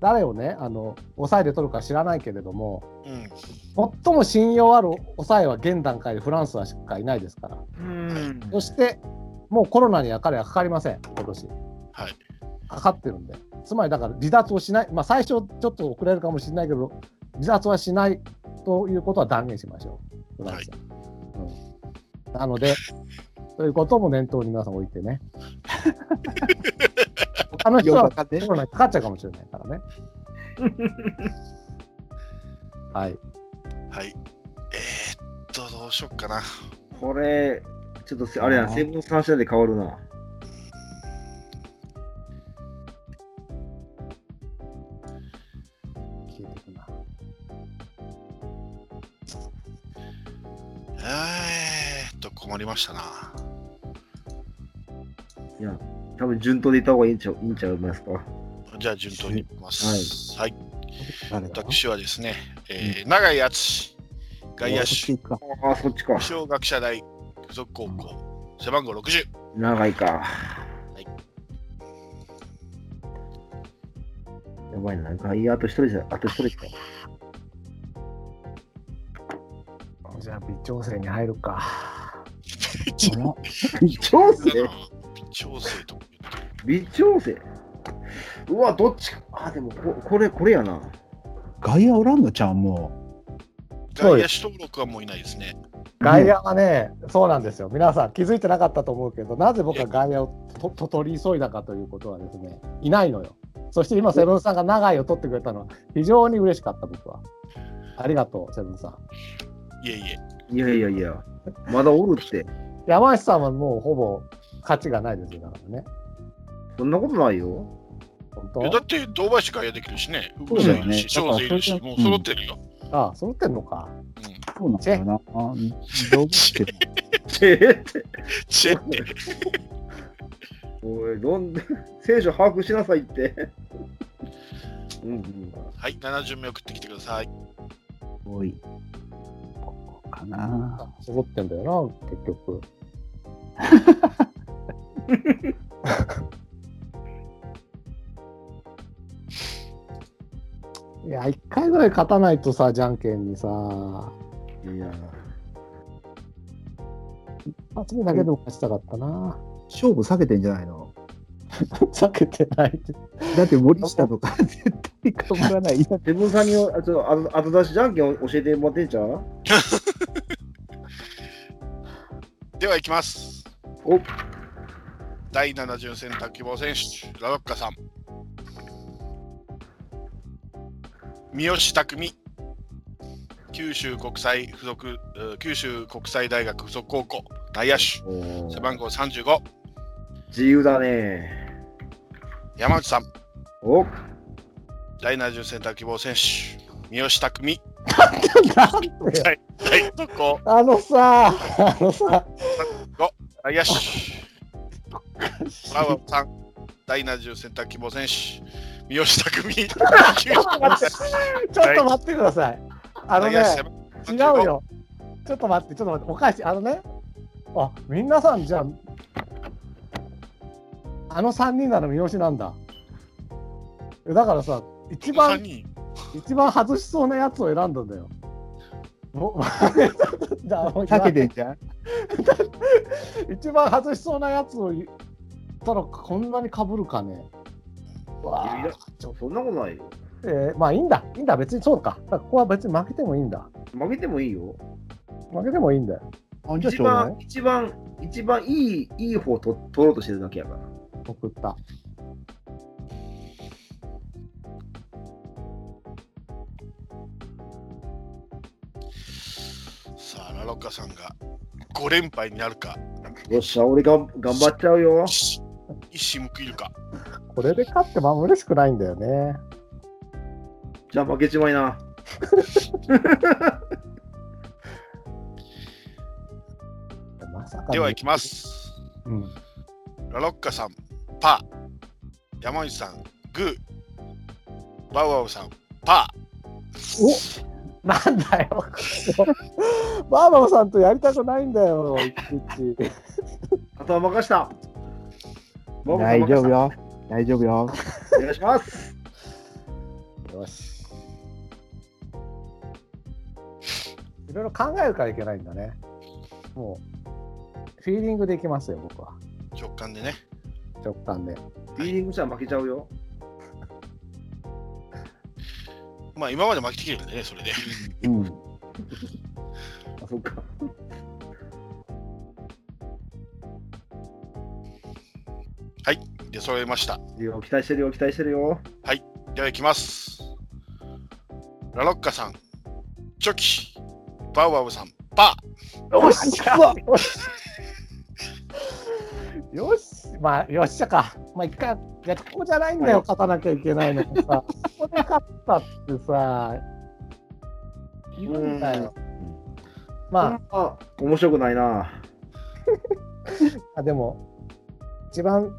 誰をねあの抑えで取るか知らないけれども、うん、最も信用ある抑えは現段階でフランスはしかいないですから。うん、そしてもうコロナには彼はかかりません今年、はい、かかってるんで、つまりだから離脱をしない、まあ、最初ちょっと遅れるかもしれないけど離脱はしないということは断言しましょう、はい、うん、なのでということも念頭に皆さん置いてね。あの人はかかっちゃうかもしれないからね。はいはい。えー、っとどうしよっかな。これちょっとあれやん、セブンのさん試合で変わるな。消えてくな。えーっと困りましたな。いや。多分順当でいった方がいいんちゃう、いいんちゃいますか。じゃあ順当にいきます。はい。はい、私はですね、えー、長井敦、外野手、ああそっちか。小学者大附属高校、背番号ろくじゅう。長井か。はい。やばいな、外野あと一人じゃ、あと一人か。じゃあ微調整に入るか。微調整。微調整と。微調整、うわどっちか、あでも こ, これこれやな、外野おらんのちゃん、もう外野登録はもういないですね。外野はね、うん、そうなんですよ、皆さん気づいてなかったと思うけど、なぜ僕は外野を と, と取り急いだかということはですね、いないのよ。そして今セブンさんが長井を取ってくれたのは非常に嬉しかった、僕はありがとうセブンさん。いえいえ。いやいやいや、まだおるって。山下さんはもうほぼ勝ちがないですよ、だからね。そんなことないよ。本当？だって、堂林外野できるしね。そうだよね。翔勢いるし、もう揃ってるよ。うん、ああ、揃ってんのか。うん、そうなんだよな。どうしてるチェって。チェって。おい、どん、聖書把握しなさいって。うんうん、はい、なな巡目送ってきてください。おい、ここかな。揃ってんだよな、結局。いや、いっかいぐらい勝たないとさ、じゃんけんにさ。いや、一発目だけでも勝ちたかったな。勝負避けてんじゃないの？避けてないって。だって森下とか絶対かぶらない。デブさんにちょっと後、後出しじゃんけん教えてもらってんちゃう？では行きます。お、だいなな巡選択希望選手ラロッカさん、三好拓海、九州国際附属九州国際大学附属高校内野手背番号さんじゅうご。自由だね。山内さん、お、だいなな巡選択希望選手三好拓海。なんではいはいどこあのさあのさ内野手ラウさん、だいななじゅう選択希望選手三好拓海。ちょっと待ってください。あのね、違うよ。ちょっと待って、ちょっと待って、おかしい。あのね、あ、皆さんじゃあ、あのさんにんなら三好なんだ。だからさ、一番一番外しそうなやつを選んだんだよ。避けてんじゃん。一番外しそうなやつを言ったらこんなに被るかね。わあ、そんなことないよ。えー、まあいいんだ、いいんだ、別にそうか。だからここは別に負けてもいいんだ。負けてもいいよ。負けてもいいんだよ。あ、じゃあ一番、一番、一番いい、いい方を取ろうとしてるだけやから。送った。さあ、ラロッカさんがご連敗になるか。よっしゃ、俺が頑張っちゃうよ。一矢報いるか。これで勝っても嬉しくないんだよね。じゃあ負けちまいな。まさかね、ではいきます、うん、ラロッカさんパー、山内さんグー、バウアウさんパー。お、なんだよ。バウアウさんとやりたくないんだよ。いちいちあとは任した大丈夫よ、大丈夫よ。お願いします。よし、いろいろ考えるからいけないんだね。もうフィーリングでいきますよ、僕は。直感でね。直感で。フィーリングじゃ負けちゃうよ。まあ今まで負けてきてるんでね、それで。うん。あ、そっか。はい、出揃えました。いや、期待してるよ、期待してるよ。はい、では行きます。ラロッカさん、チョキ。バウアウさんパー。よっしゃよし、まあよっしゃか。まあ一回、いや、ここじゃないんだよ、勝たなきゃいけないのにさ。ここで勝ったってさ、言うんだよ。まあ、あ、面白くないな。あ、でも一番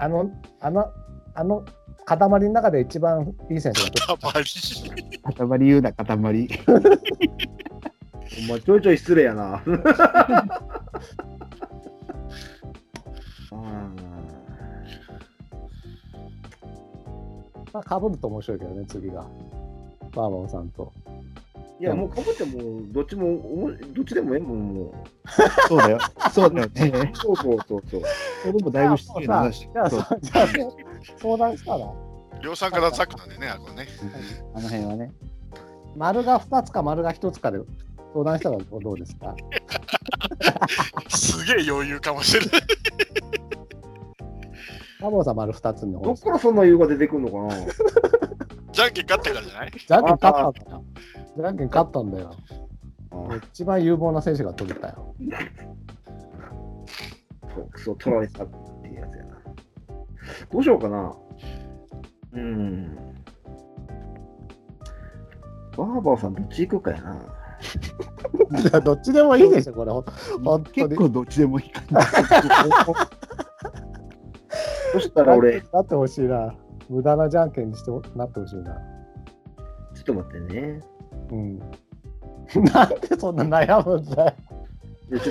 あのあのあの塊の中で一番いい選手だ。塊塊言うな、塊。お前ちょいちょい失礼やな。まあかぶると面白いけどね、次がバーバンさんと。いや、もうかぶってもどっちもどっちでもええもん、もう。そうだよ、そうだよね。そうそうそうそう。それもだいぶ失礼な話。じゃあ相談したら。量産からザックなんでね、あこね。あの辺はね。丸がふたつか丸がひとつかで相談したらどうですか。すげえ余裕かもしれない。タモさん丸ふたつの。どっからそんな余裕が出てくるのかな。じゃんけん勝ったからじゃない。じゃんけん勝ったんだよ。じゃんけん勝ったんだよ。あ一番有望な選手が取れたよ。そう、そう取られたっていうやつやな。どうしようかな。うん。バーバーさんどっち行くかやな。いやどっちでもいいでしょこれ。本当に結構どっちでもいいかな。そしたら俺なってほしいな。無駄なじゃんけんにしてなってほしいな。ちょっと待ってね。うん。なんでそんな悩むんだよ。ちょっと待って。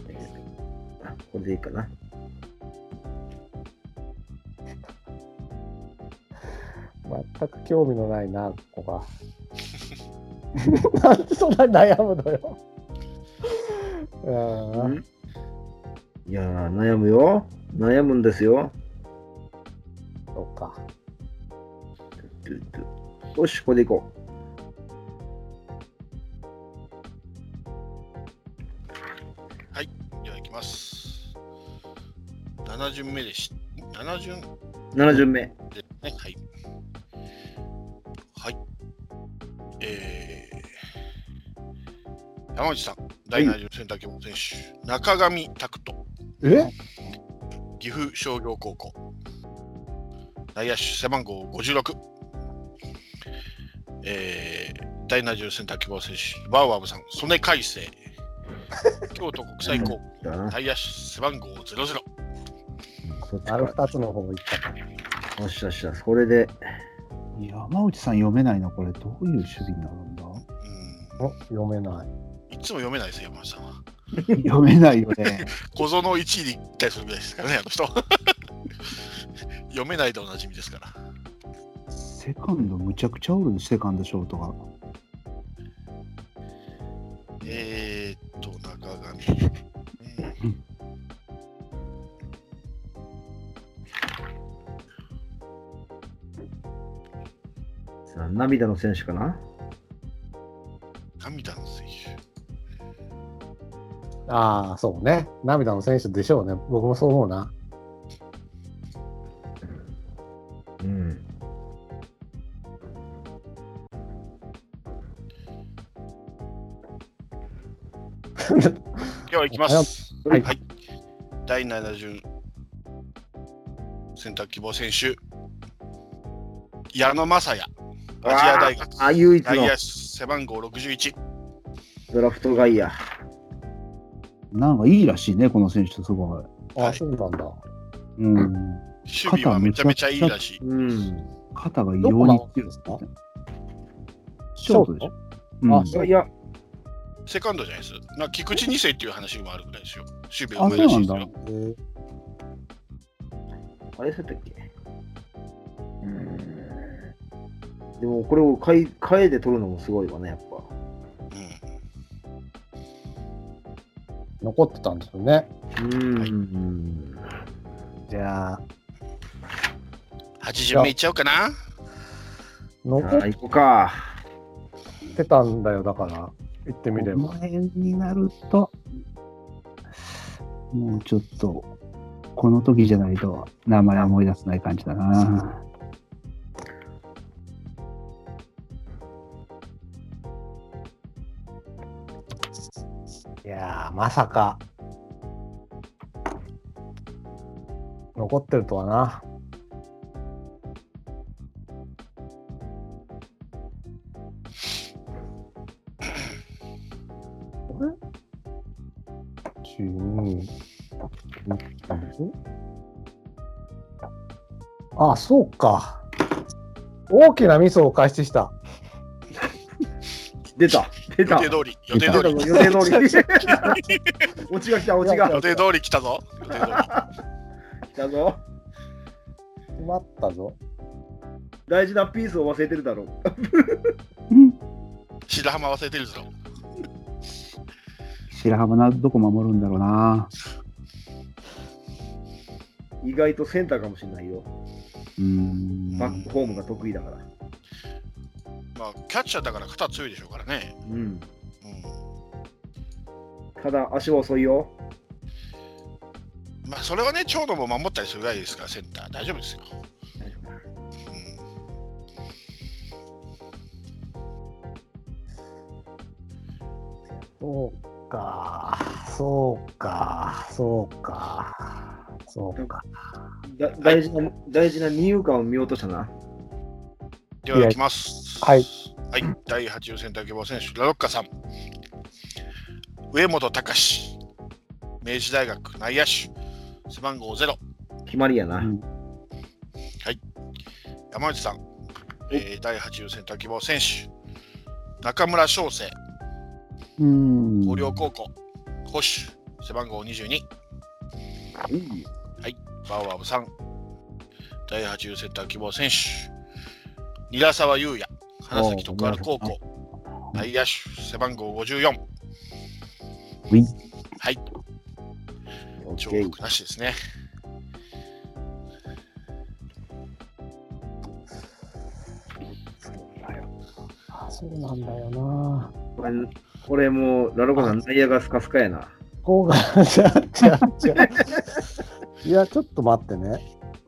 これでいいかな。全く興味のないなここが。なんでそんなに悩むのよ。いやー悩むよ。悩むんですよ。そうか。よしこれでいこう。はいではいきます。なな巡目でし、なな巡なな巡目で、はいはい、はい、えー、山内さんだいなな巡選択選手中上拓人、え岐阜商業高校内野手背番号ごじゅうろく、えー、だいなな巡選択選手バウアムさん曽根海星京都国際高校内野手背番号ぜろぜろ、あのふたつの方行ったか。よしよしよし、これで。山内さん読めないな、これ。どういう守備になるんだ、うん、読めない。いつも読めないですよ、山内さんは。読めないよね。小園のいちいに対するぐらいですからね、あの人。読めないでおなじみですから。セカンド、むちゃくちゃおるの、セカンドショートが。えーっと、中上。涙の選手かな。涙の選手。ああ、そうね。涙の選手でしょうね。僕もそう思うな。うん。では行きます。はい。はい、だいなな巡選択希望選手矢野雅也。アジア大学ああ唯一の外野背番号ろくじゅういちドラフト外野なんかいいらしいねこの選手すごい、はい、あそうなんだ、うん、守備はめちゃめちゃいいらしい、うん、肩が異様にっていうんですかショートでしょ、うん、あいやセカンドじゃないですなんか菊池に世っていう話もあるぐらいですよ守備は上らしいですよ あ, そうなんだ、えー、あれだったっけうんでもこれを替えで取るのもすごいわねやっぱ、うん、残ってたんですよねうん、はい、じゃあはち巡目いっちゃおうかな残ってたんだよだから言ってみればこの辺になるともうちょっとこの時じゃないと名前思い出せない感じだないやまさか残ってるとはなこれいちに さん よん ああそうか大きなミスを開始した出た出た予定通り予定通り予定通り落ちが来た落ちが予定通り来たぞ予定通り来たぞ決まったぞ大事なピースを忘れてるだろう白浜忘れてるぞ白浜などこ守るんだろうな意外とセンターかもしれないようーんバックホームが得意だからまあ、キャッチャーだから肩強いでしょうからね、うんうん、ただ足は遅いよまあそれはね長野も守ったりするぐらいですからセンター大丈夫ですよ大丈夫、そうかそうかそうかそうかだ大事な大事な二遊間を見落としたな。では行きます。はい、はい、だいはち予選代表選手ラロッカさん、上本隆史、明治大学内野手、背番号ゼロ、決まりやな、うん、はい。山内さん、えー、だいはち予選代表選手中村翔成、広陵高校保守、背番号にじゅうに、うん、はい。バウアブさん、だいはち優センター希望選手韮澤優也、花咲徳栄高校内野手、背番号ごじゅうよん、うん、はい。重複なしですね。そうなんだよな。これもラロコさん内野がスカスカやな。こうがじゃじゃじゃ。いやちょっと待ってね。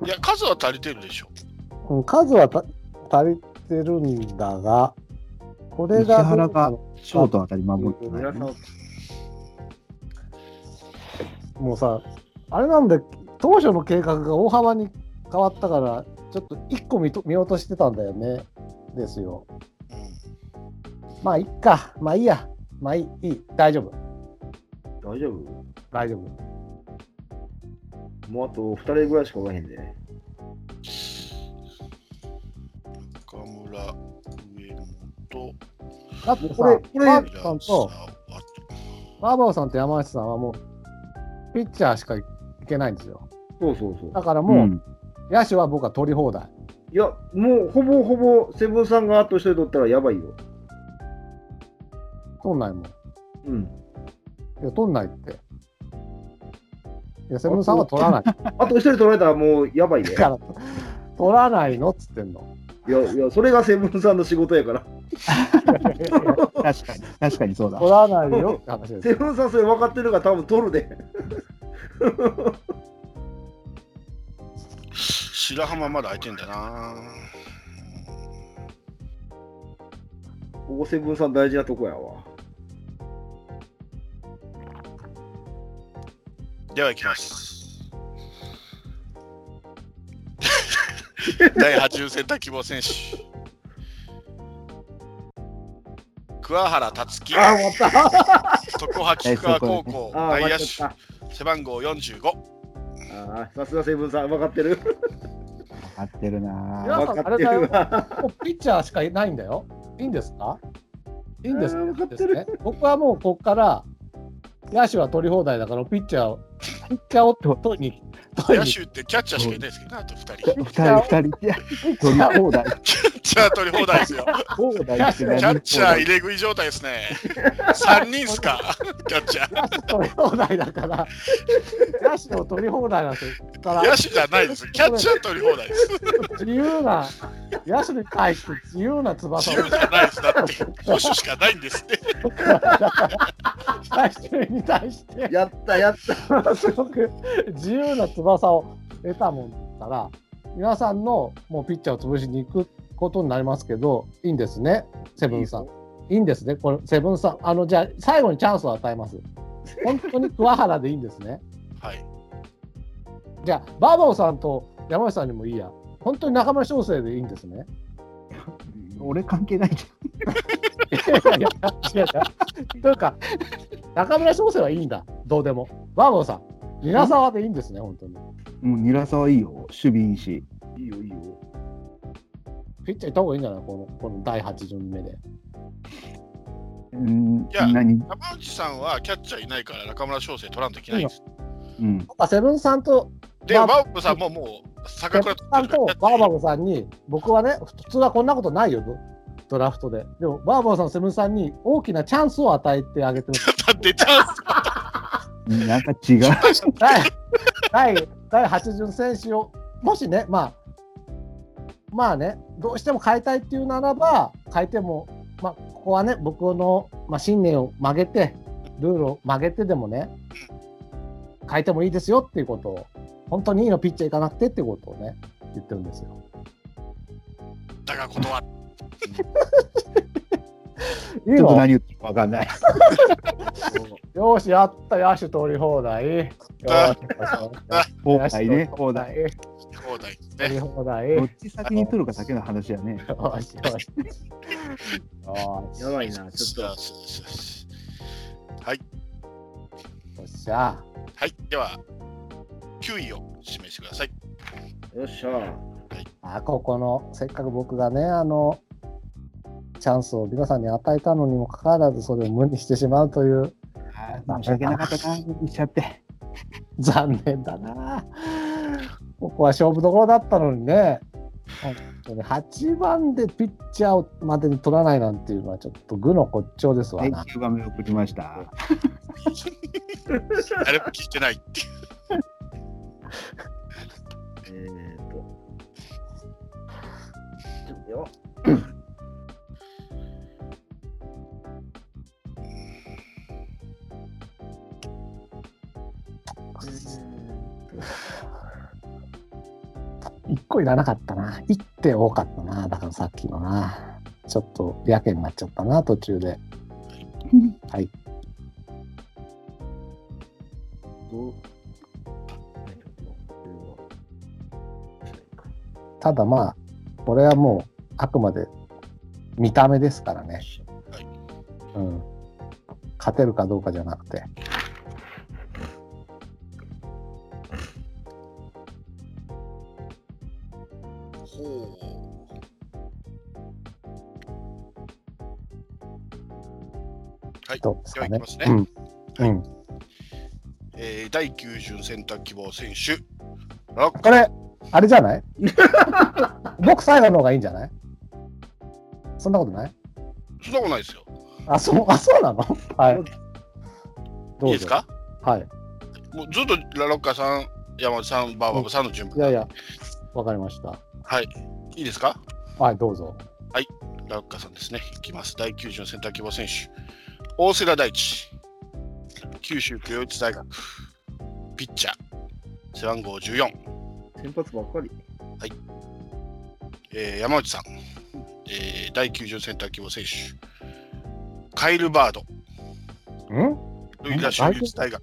いや数は足りてるでしょ。うん、数はた足りてるんだが、これが西原がショートあたり守ってない、ね。もうさあれなんで当初の計画が大幅に変わったからちょっと一個 見, と見落としてたんだよねですよ。まあいっか、まあいいや、まあい い, い, い大丈夫大丈夫大丈夫。もうあとふたりぐらいしかおらへんで、ね、中村、上本、だってこれバーバーさんとバーバーさんと山内さんはもうピッチャーしかいけないんですよ。そうそうそう、だからもう、うん、野手は僕は取り放題。いやもうほぼほぼセブンさんがあと一人取ったらやばいよ。取んないもん。うん。いや取んないって。いやセブンさんは取らない。あと一人取られたらもうやばいね。取らないのっつってんの。いやいやそれがセブンさんの仕事やから。確かに確かにそうだ。取らないよって話です。セブンさんそれ分かってるから多分取るで。白浜まだ空いてんだな。ここセブンさん大事なとこやわ。では行きます。だいはちセンター希望選手。桑原達樹。あ、終わった。常葉菊川高校内野手、背番号よんじゅうご。ああ、さすがセブンさん分かってる。分かってるな。分かってるわ。ピッチャーしかいないんだよ。いいんですか？いいんですか？ですね、僕はもうここから野手は取り放題だからピッチャーをピッチャーを取りに野手ってキャッチャーしかいないですけどね、あとふたりふたりふたり取り放題キャッチャー取り放題ですよ。キャッチャー入れ食い状態ですね。さんにんですか？キャッチャー取り放題だから野手を取り放題なんですよ。野手じゃないです、キャッチャー取り放題です。自由な野手に返して自由な翼を自由じゃないです。だって保守しかないんですって。最終に対してやったやったすごく自由な翼を得たもんだから皆さんのもうピッチャーを潰しに行くことになりますけど、いいんですねセブンさん、いいんですねこれセブンさん。あのじゃあ最後にチャンスを与えます。本当に桑原でいいんですね。はい、じゃあバーバーさんと山内さんにもいいや。本当に中村翔成でいいんですね。俺関係ないじゃん。いやいや違う違う。というか中村翔成はいいんだ。どうでも。バーボーさん、韮澤でいいんですね本当に。うん、韮澤いいよ。守備いいし。いいよいいよ。ピッチャー行った方がいいんじゃないこのこのだいはち巡目で。うん。いや何？山内さんはキャッチャーいないから中村翔成取らんといけないんです。うん。僕はセブンさんとでバーボーさんももう。坂倉さんとバーバーさんに僕はね普通はこんなことないよドラフトで。でもバーバーさんセブンさんに大きなチャンスを与えてあげてる。だってチャンスなんか違うだいはち巡選手をもしね、まあまあねどうしても変えたいっていうならば変えても、まあ、ここはね僕の、まあ、信念を曲げてルールを曲げてでもね変えてもいいですよっていうことを本当にいいのピッチャー行かなくてってことをね言ってるんですよ。だが断る。ちょっと何言ってるか分かんないよし、やったよ、野手取り放題よし、放題ね、放題放題取り放題、どっち先に取るか先の話やねよしよしやばいな、ちょっとはいよっしゃはい、ではきゅういを示してください。よっしゃ、はい、あここのせっかく僕がねあのチャンスを皆さんに与えたのにもかかわらずそれを無にしてしまうという申し訳なかった感じにしちゃって残念だな。ここは勝負どころだったのにね、本当にはちばんでピッチャーまでに取らないなんていうのはちょっと愚の骨頂ですわな。きゅうばんめ送りました誰も聞いてないっていうえっとちょっとよいっこいらなかったな。いってん多かったな。だからさっきのなちょっとやけになっちゃったな途中ではいどうただまあこれはもうあくまで見た目ですからね、うん、勝てるかどうかじゃなくてはい、どうですかね。では行きますね、うんはいうんえー、だいきゅうじゅう選択希望選手これあれじゃない僕最後の方がいいんじゃない。そんなことないそんなことないですよ。あ、そう、あ、そうなのはいどういいですか。はいもうずっとラロッカさん山内さんバーバブさんの順番、うん、いやいやわかりました。はいいいですか。はいどうぞ。はいラロッカさんですね。いきます。だいきゅうじゅう選択希望選手大瀬良大地九州教育大学ピッチャー背番号じゅうよん先発ばっかり。はい、えー、山内さん、えー、だいきゅうじゅうセンター希望選手カイルバードんルイラ州立大学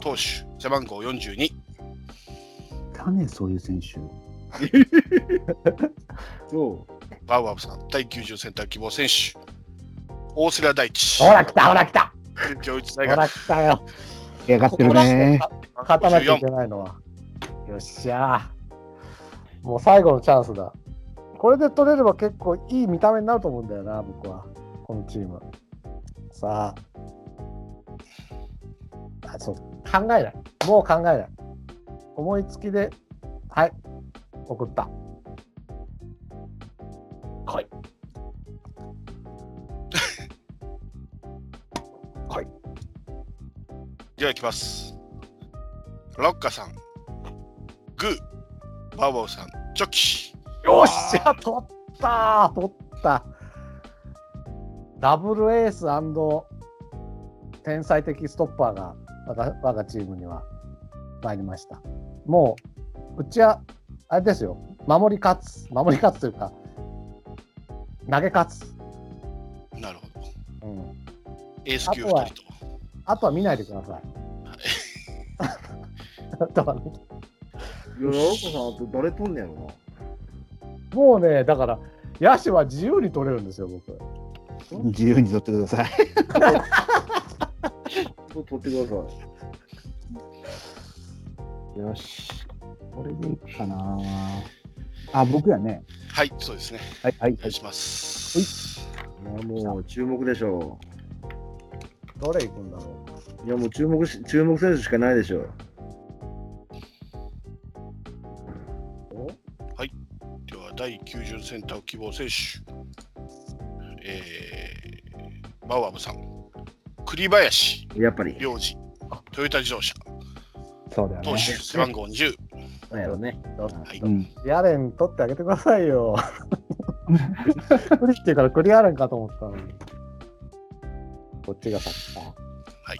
投手背番号よんじゅうにだね。そういう選手そうバウアブさんだいきゅうじゅうセンター希望選手大瀬良大地ほら来たほら来た教育大学ほら来たよ上がってるね。勝たなきゃいけないのはよっしゃーもう最後のチャンスだ。これで取れれば結構いい見た目になると思うんだよな僕はこのチーム。さああそう考えないもう考えない思いつきではい送った来い来いでは行きます。ロッカさんグー、バーバーさん、チョキよっしゃ、取った取ったダブルエース&天才的ストッパーが我がチームには参りました。もう、うちはあれですよ、守り勝つ守り勝つというか投げ勝つ。なるほど、うん、エース級ふたりとあとは見ないでくださいだからいや、ラロッカさん、あと誰取んねやろな。もうね、だから、野手は自由に取れるんですよ、僕。自由に取ってください。取ってください。よし。これでいくかな。あ、僕やね。はい、そうですね。はい、はい、お願いします。はい。いや、もう注目でしょう。どれいくんだろう。いや、もう注目し、注目選手しかないでしょう。だいきゅうじゅうセンター希望選手、えー、バウアブさん栗林やっぱり領事トヨタ自動車そうだよね投手背番号にじゅうそうやろね、はいうん、ヤレン取ってあげてくださいよ栗っていうから栗ヤレンかと思ったのにこっちが勝ったはい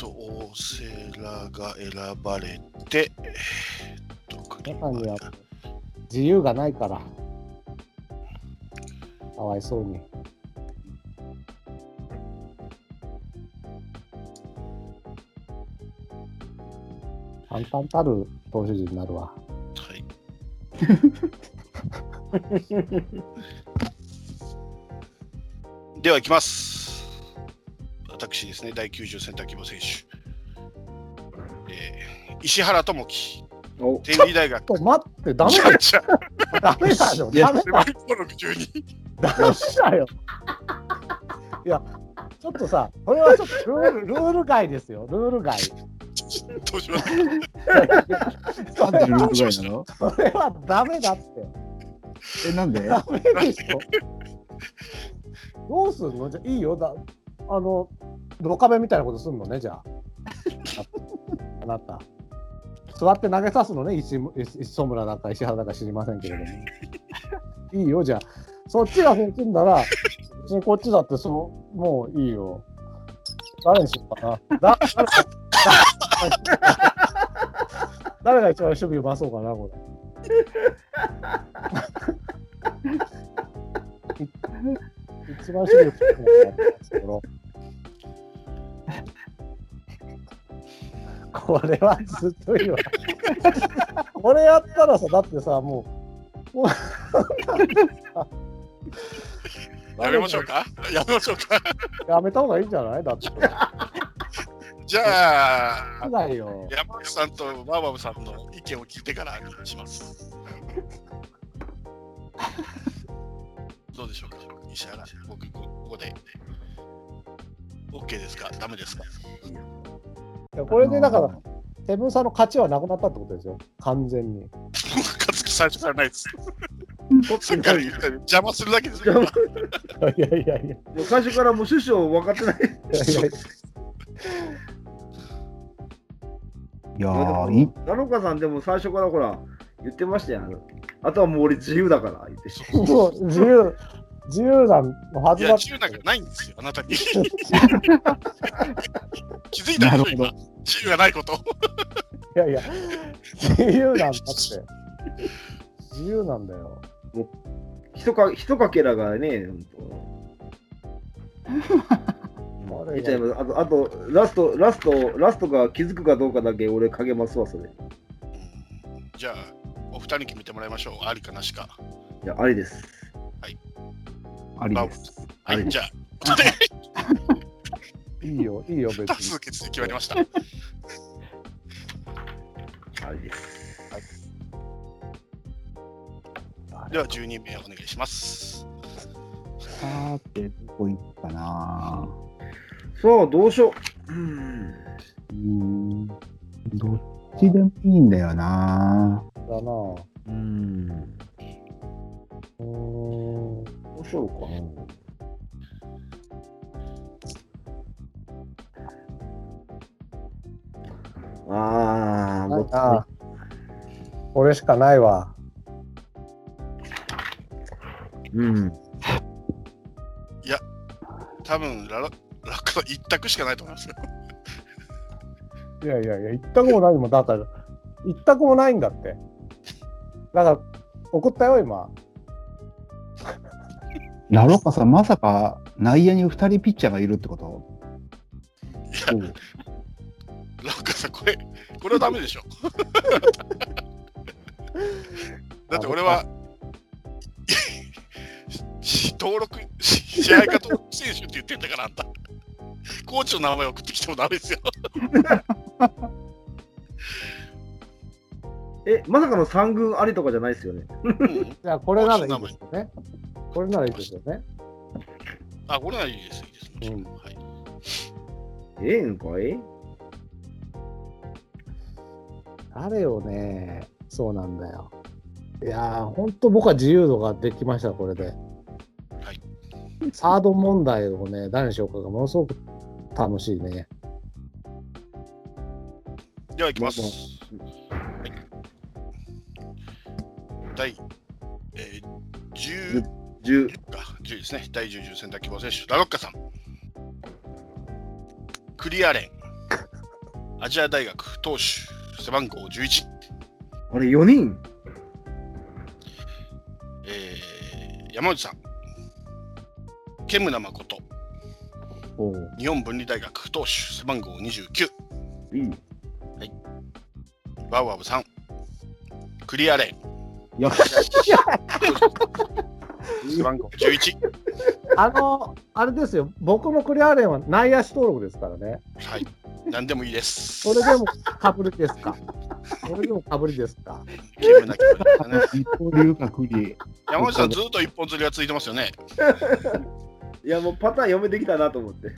大瀬良が選ばれて、えっと、栗今には自由がないからかわいそうに。簡単たる投手陣になるわ。はい。ではいきます。私ですね、だいきゅうじゅうセンター希望選手、えー、石原智樹、天理大学。ちょっと待って、ダメだよ。ダメだよ。ダメだよ。だよいや、ちょっとさ、これはちょっとルール、ルール外ですよ。ルール外。どうしましたそれはダメだって。え、なんでダメでしょどうするのじゃいいよだ。あの、ドカベみたいなことするのね、じゃあ。あなた。座って投げさすのね、石、磯村なんか石原なんか知りませんけれども。いいよ、じゃあ。そっちが進んだら、こっちだってその、もういいよ。誰にしようかな。だ誰が一番守備を回そうかなこれ一番守備を回そうかなこれはずっといいわこれやったらさだってさもうもうやめましょうかやめましょうかやめた方がいいんじゃないだってじゃあないよ山内さんとマーバムさんの意見を聞いてからにしますどうでしょうか石原僕ここで OK ですかダメですかいやこれでだから、あのー、セブンさんの勝ちはなくなったってことですよ完全に勝つ気最初からないですさっきから言ったように邪魔するだけですよいやいやいや最初からもう趣旨を分かってないいやいやいやいやー、なのかさんでも最初からほら言ってましたよ、ね。あとはもう俺自由だから言ってしまう。そう、自由、自由なんのはずだ。いや、自由なんかないんですよ、あなたに。気づいたんですよ、自由がないこと。いやいや、自由なんだって。自由なんだよ。もう、ひとか、ひとかけらがね、ほんと。あと、あとラスト、ラスト、ラストが気づくかどうかだけ俺かけますわ、それ。じゃあ、お二人に決めてもらいましょう。ありかなしか。いや、ありです。はい。ありです。はい、じゃあ。いいよ、いいよ、別に。多数決で決まりました。ありです。はい。では、じゅうに名お願いします。さーて、どこ行くかなぁ。さあどうしよう。うん。うーんどっちでもいいんだよな。だな。うん。うーん。どうしようかな。ああ、どっちだ。これしかないわ。うん。いや、多分ララ。一択しかないと思いますよいやいやいや一択もないもんだから一択もないんだってだから怒ったよ今ラロカさんまさか内野にふたりピッチャーがいるってこといやラロカさんこれこれはダメでしょだって俺は登録試合か登録選手って言ってんだからあんたコーチの名前送ってきてもダメですよえ、まさかの三軍ありとかじゃないですよねいや、これならいいですよねこれならいいですよねあ、これならいいです、いいです、うんはい、ええんかい誰よね、そうなんだよいやー、ほんと僕は自由度ができました、これでサード問題をね、誰にしようかがものすごく楽しいね。では行きます。はい、第、えー、じゅう、じゅう、じゅうですね。だいじゅう選択希望選手、ラロッカさん。クリアレン、アジア大学、投手、背番号じゅういち、あれよにん、えー、山内さん、ケムナ誠、お日本文理大学副投手背番号にじゅうきゅう、いい、はい、バウアブさん、クリアレン、よし背番号じゅういち、あのあれですよ、僕もクリアレンは内野手登録ですからね、はい、何でもいいです。それでもかぶりですかそれでもかぶりですかケムナケムナ、ね、一本流かクリ、山内さんずっと一本釣りがついてますよねいやもうパターン読めてきたなと思って、うん、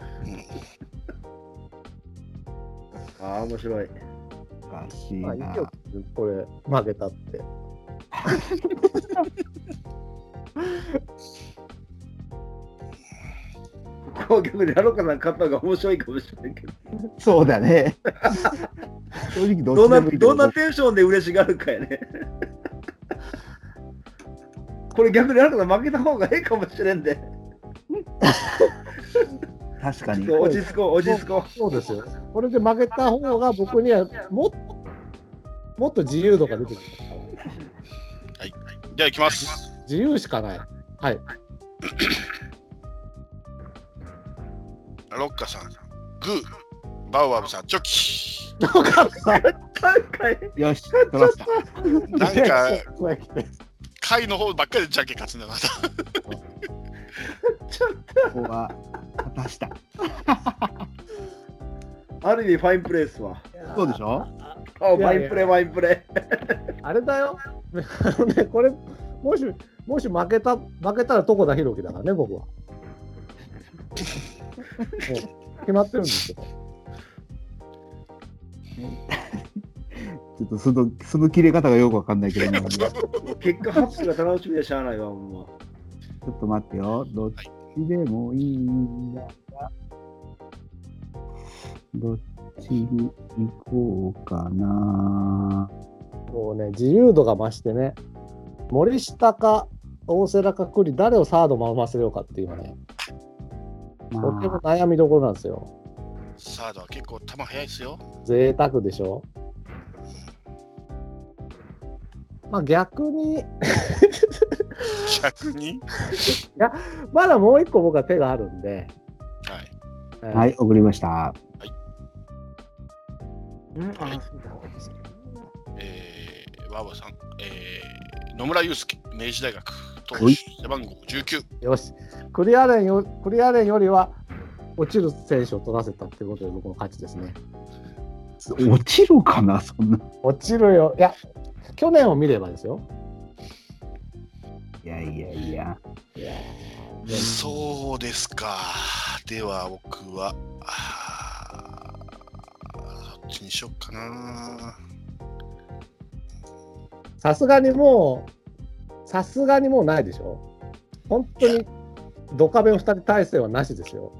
あー面白い、難しいな、まあ、いいよこれ負けたって逆にラロカさん勝った方が面白いかもしれないけどそうだね正直どっちでもいいけど、どんな、どんなテンションで嬉しがるかやねこれ逆にラロカさん負けた方がいいかもしれんで確かに落ち着こう落ち着こう、そうですよ、これで負けた方が僕にはもっともっと自由度が出てくるはい、ではいきます、自由しかない、はいロッカさん、グー、バウアブさん、チョキ、どうかよし、取らしたなんか回の方ばっかりでジャケ勝つんだなちょっとここは果たしたある意味ファインプレースはそうでしょ、ファインプレーファインプレーあれだよね、これもしもし負けた負けたら床田裕樹だからね、僕は決まってるんですけどちょっとそのその切れ方がよくわかんないけど結果発表が楽しみでしゃあないわ、ほんまちょっと待ってよ、どっちでもいいんだが、どっちに行こうかな。もうね、自由度が増してね、森下か大瀬良か栗、誰をサード回らせようかっていうね、まあ、とても悩みどころなんですよ。サードは結構球速いですよ。贅沢でしょ。まあ逆に逆にいやまだもう一個僕は手があるんで、はい、はい、はい、送りました。はい、うん、はい、あ、そうだ、えー、わわさん、えー、野村祐介、明治大学投手背番号じゅうきゅう、よし、クリアレンよ、クリアレンよりは落ちる選手を取らせたってことで僕の勝ちですね。落ちるかな、そんな落ちるよ、いや去年を見ればですよ。いやいやいや。いやそうですか。では僕はそっちにしよっかな。さすがにもうさすがにもうないでしょ。本当にドカベンふたり体制はなしですよ。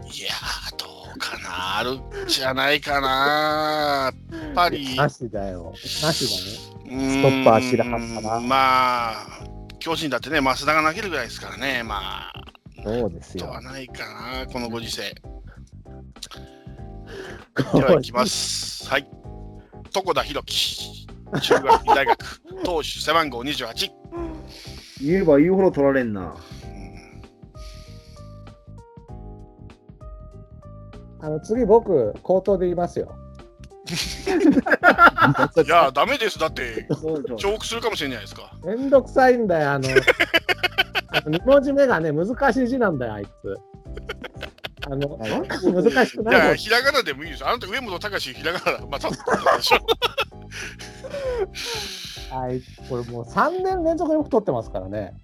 いやーどうかな、あるんじゃないかな。やっぱりなしだよ、なしだね、ストッパー白浜かな。まあ巨人だってね、増田が投げるぐらいですからね、まあそうですよ、とはないかな、このご時世ではいきます、はい、床田裕樹、中学大学投手背番号にじゅうはち、言えば言うほど取られんな。あの次僕口頭で言いますよいやダメです、だって重複するかもしれないですか。めんどくさいんだよ、あのに文字目がね難しい字なんだよ、あいつあの難しくない。いやひらがなでもいいです、あなた上本隆ひらがな、またでしょあいつこれもうさんねん連続よく取ってますからね、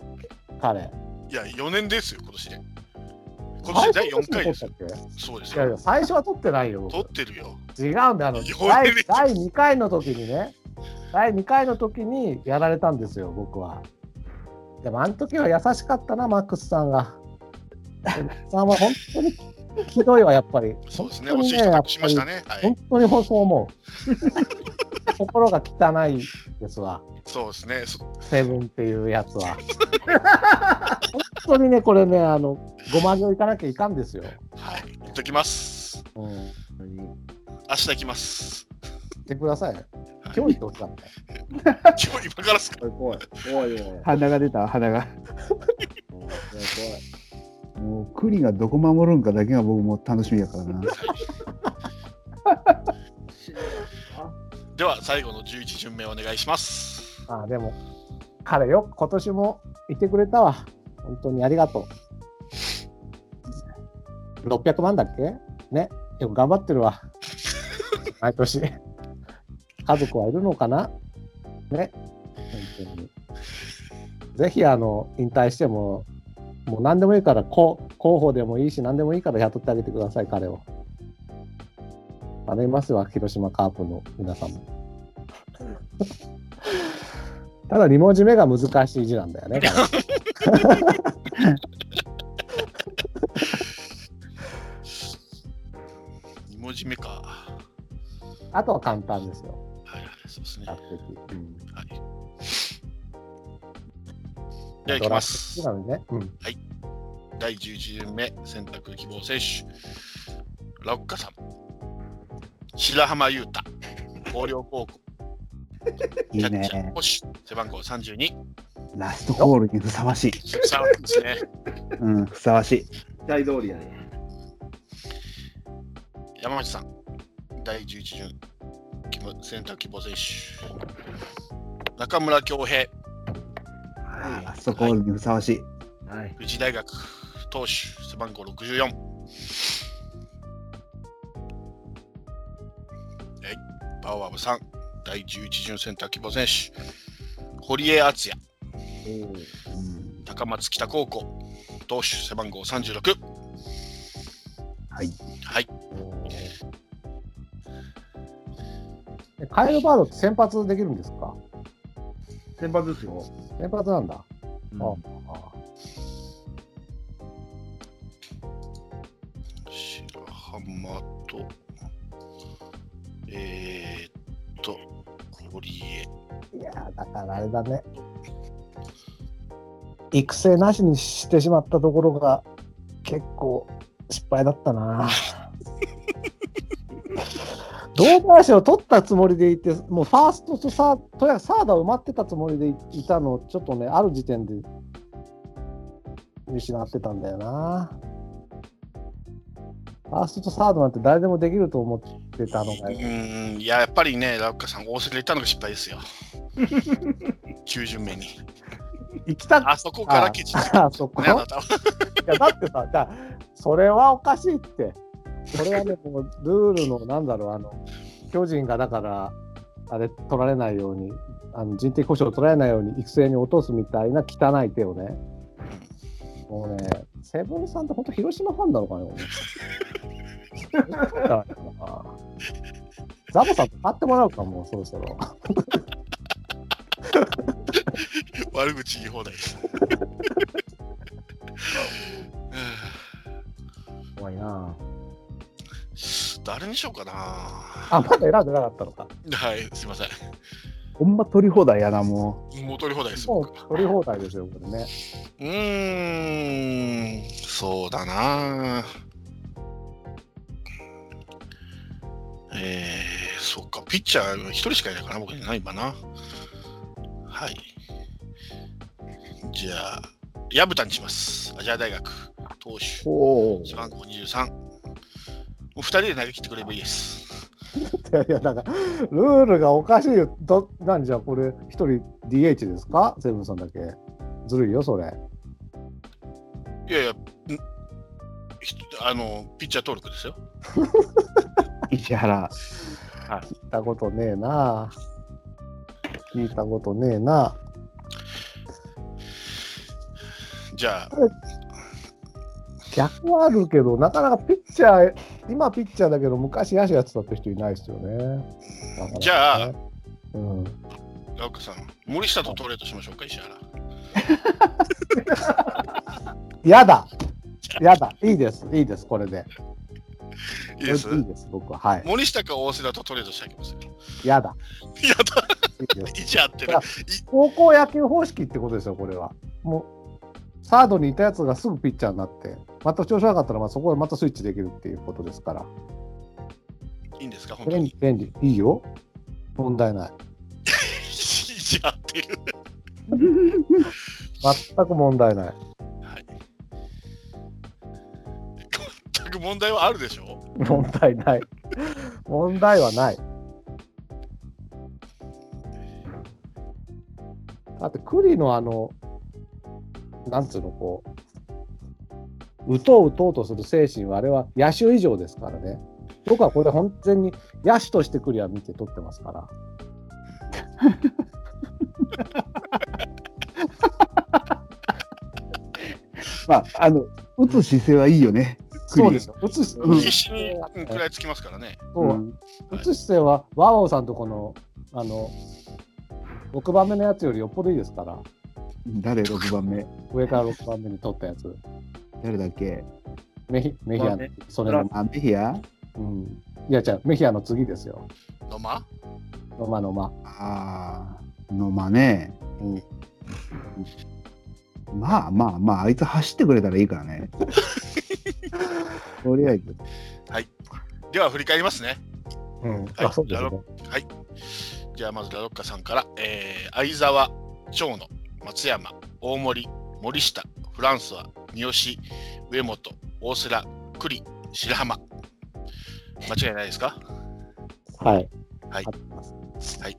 彼。いやよねんですよ、今年で今年だいよんかいですよ。そうですよ。いやいや最初は取ってないよ。取ってるよ。違うんだよ、あのだいにかいの時にね、だいにかいの時にやられたんですよ、僕は。でもあの時は優しかったな、マックスさんが。マックスさんは本当にひどいわ、やっぱり。そうですね、惜しい人しましたね。本当にそう思う。心が汚いですわ。そうですね。セブンっていうやつは。本当にね、これね、あのごま行いかなきゃいかんですよ。はい、行っときます。うん、明日行きます。行ってください。脅威って音だった。脅威ばからすか。怖い怖い怖い。鼻が出た鼻が。怖い。もうクリがどこ守るんかだけが僕も楽しみやからな。では最後のじゅういち巡目お願いします。ああでも彼よ今年もいてくれたわ。本当にありがとう。ろっぴゃくまんだっけ？ね、よく頑張ってるわ。毎年。家族はいるのかな？ね、本当に。ぜひあの引退してももう何でもいいから候補でもいいし何でもいいから雇ってあげてください彼を。頼みますわ広島カープの皆さんも。ただに文字目が難しい字なんだよね。に文字目か。あとは簡単ですよ。はいはい、そうですね。うん、はい。では行きます。なのでね、うん、はい。だいじゅういち巡目選択希望選手ラオッカさん、白浜優太、広陵高校。いいね、キャッチャー星背番号さんじゅうにラストホールにふさわしいふさわしいですねうん、ふさわしい大通りやね。山町さんだいじゅういち巡選択希望選手中村恭平、はい、ラストホールにふさわしい、はい、富士大学投手背番号ろくじゅうよん、はい、パワーアブさんだいじゅういち巡センター希望選手堀江敦也、うん、高松北高校投手背番号さんじゅうろく、はいはい、カイルバードって先発できるんですか？先発ですよ。先発なんだ、うん、ああ白浜とえー堀江、いやだからあれだね、育成なしにしてしまったところが結構失敗だったな堂林を取ったつもりでいて、もうファーストとサーとやサードを埋まってたつもりでいたのをちょっとねある時点で失ってたんだよな。ファーストとサードなんて誰でもできると思ってたのが、ね、うんいややっぱりねラッカさん大瀬で行ったのが失敗ですよきゅう巡目に行きたあそこからきちっとあそこ、ね、あなたいやだってさだそれはおかしいって、それはねもうルールのなんだろうあの巨人がだからあれ取られないようにあの人的保障を取られないように育成に落とすみたいな汚い手をね、もうねセブンさんって本当広島ファンなのかねザボさんと買ってもらうかもうそろそろ悪口言い放題怖いな誰にしようかなあ、まだ選んでなかったのかはいすいませんほんま取り放題やなもうもう取り放題ですもう取り放題ですよこれねうーんそうだなえー、そうかピッチャーひとりしかいないかな僕にない今なはいじゃあ矢蓋にします。アジア大学投手背番号にじゅうさんもうふたりで投げ切ってくればいいですいやいやだからルールがおかしいよどなんじゃこれひとり ディーエイチ ですかセブンさんだけずるいよそれ。いやいやあのピッチャー登録ですよ石原、はい、聞いたことねえな聞いたことねえな。じゃあ逆はあるけどなかなかピッチャー今ピッチャーだけど昔野手やってたって人いないですよね。じゃあうんラオッカさん森下とトレードしましょうか石原やだやだいいですいいですこれでいいですいいです僕は、はい、森下か大瀬良とトレードしてあげますよ。やだやだいいじゃんってね高校野球方式ってことですよこれは。もうサードにいたやつがすぐピッチャーになってまた調子悪かったらまあそこでまたスイッチできるっていうことですからいいんですか本当に便利いいよ問題ない。やってる全く問題ない、はい、全く問題はあるでしょ。問題ない問題はない。あと栗のあのなんつうのこううとうとうとする精神はあれは野手以上ですからね。僕はこれで本当に野手として栗は見て取ってますからまああの打つ姿勢はいいよね。そうですよ。打つ必死に食らいつきますからね。そう、うん、打つ姿勢はワーオさんとこのあのろくばんめのやつよりよっぽどいいですから。誰ろくばんめ？上からろくばんめに取ったやつ。誰だっけ？メヒメヒアのそれのあメヒア？うん。いやじゃあメヒアの次ですよ。ノマ？ノマノマ。ああノマね。うん。まあまあまああいつ走ってくれたらいいからね。とりあえず。はい。では振り返りますね。うん。はい、あそうですね。はい。じゃあまずラロッカさんから、えー、相沢、長野、松山、大森、森下、フランスは、三好、上本、大瀬良、栗、白浜。間違いないですか？はい。はい。はい。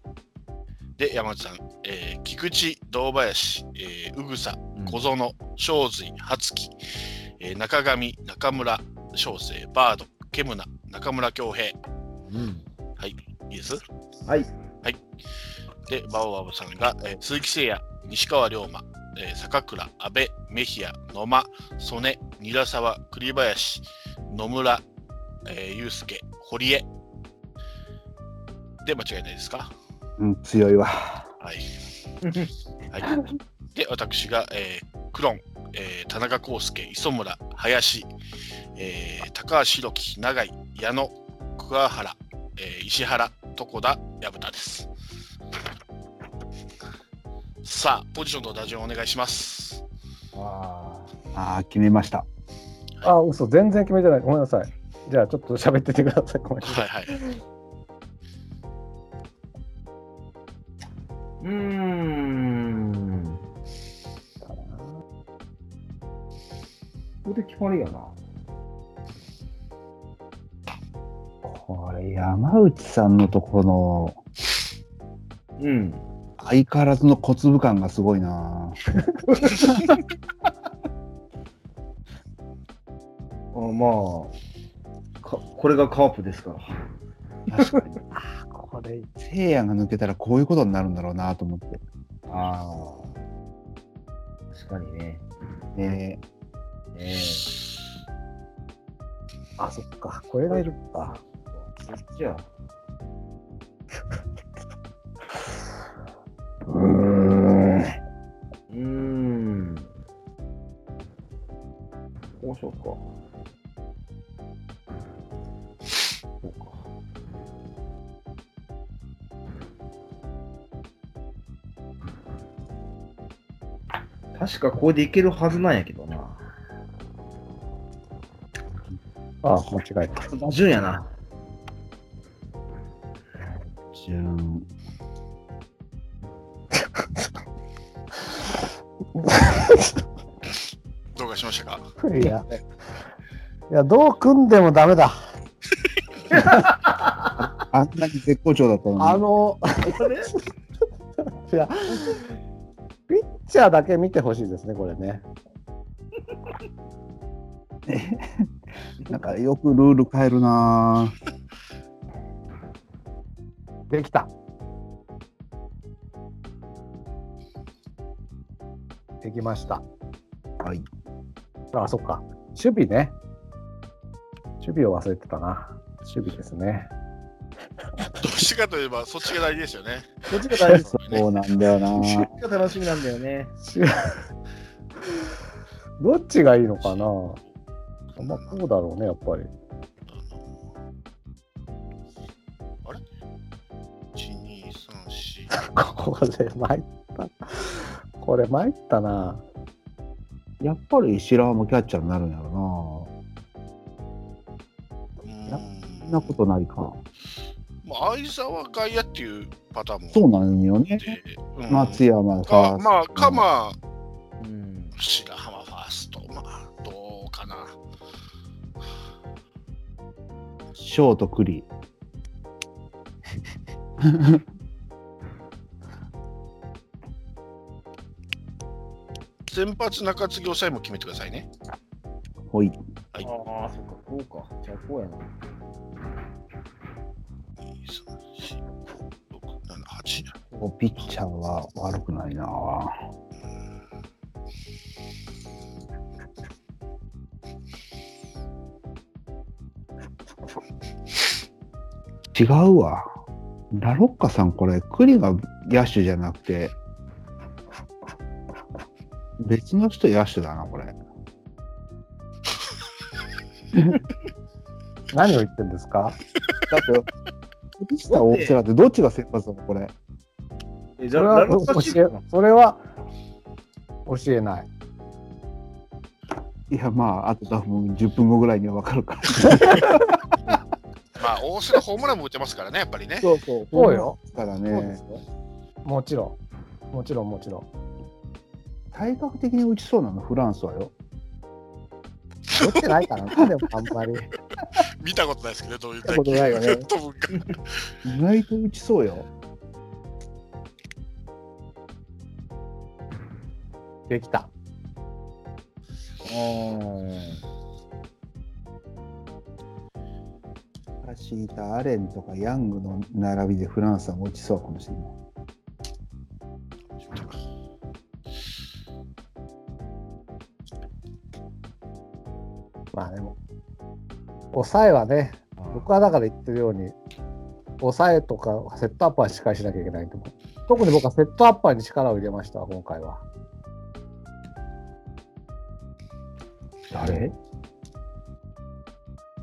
で、山内さん、えー、菊池、堂林、えー、宇草、小園、正髄、初木、えー、中上、中村、翔成、バード、ケムナ、中村恭平。うん。はい。いいです？はい。はい、でバオバオさんが、えー、鈴木誠也、西川龍馬、えー、坂倉、阿部、メヒア、野間、曽根、韮沢、栗林、野村、えー、祐介、堀江で間違いないですか？うん、強いわ。はいはい、で私が、えー、クロン、えー、田中康介、磯村、林、えー、高橋宏樹、永井、矢野、桑原、えー、石原、床田、薮田です。さあポジションと打順お願いします。ああ決めました、はい、あ嘘全然決めてないごめんなさい。じゃあちょっと喋っててください。ごめんなさい、はいはい、うーんここで決まりやな。これ山内さんのとこの、うん、相変わらずの小粒感がすごいなあまあこれがカープですから確かにこれせいやが抜けたらこういうことになるんだろうなと思って。ああ確かにねねえ、ね、あそっかこれがいるかじゃあうーんうーんこうしようかそうか確かこれでいけるはずなんやけどな。ああ間違えた打順やな。順どうかしましたか？いや、いやどう組んでもダメだあんなに絶好調だったのにあのいやピッチャーだけ見てほしいですねこれねなんかよくルール変えるなぁできたできました。はい あ, あそっか守備ね守備を忘れてたな。守備ですねどっちかといえばそっちが大事ですよね。どっちが大事です、ね、そうなんだよなそっちが楽しみなんだよねどっちがいいのかなあんまこうだろうねやっぱりこれ参ったこれ参ったな。やっぱり白浜キャッチャーになるんやろうな。そんなことないか。まあ、相沢会屋っていうパターンもそうなんよね、うん、松山かまあかまあ、うん、白浜ファーストまあどうかなショートクリ先発中継ぎ抑えも決めてくださいね。ほい。はい、ああ、そっか、こうか。じゃあこうやな。に、さん、よん、ご、ろく、なな、はち。ピッチャーは悪くないな。違うわ。ラロッカさんこれ栗が野手じゃなくて別の人野手だなこれ。何を言ってんですか。だってピッチャー大瀬良ってどっちが先発なのこれ。えじゃあラロッカ教えそれは教えない。いやまああと多分じゅっぷんごぐらいには分かるから。まあ、大瀬良ホームランも打てますからね、やっぱりね。そうそう、そうよ。からね、もちろん、もちろん、もちろん。体格的に打ちそうなの、フランスはよ。打ってないからな、でもあんまり。見たことないですけど、どういう体格が飛ぶか。意外と打ちそうよ。できた。うん。シータ、アレンとかヤングの並びでフランスは落ちそうかもしれない。まあでも抑えはね、僕はだから言ってるように抑えとかセットアッパーにしっかりしなきゃいけないと思う。特に僕はセットアッパーに力を入れました今回は。誰？ど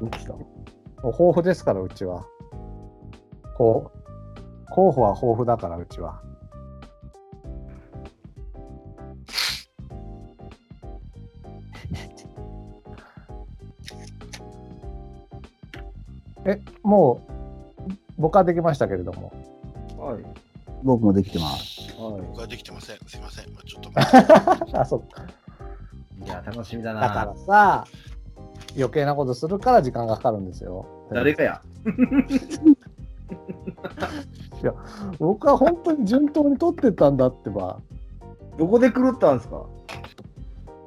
っちだろう。豊富ですからうちはこう候補は豊富だからうちはえもう僕はできましたけれども、はい、僕もできてます、はい、僕はできてませんすいませんちょっと待ってあそっかいや楽しみだなだからさ余計なことするから時間がかかるんですよ。誰かや。いや、僕は本当に順当に取ってたんだってば。どこで狂ったんですか。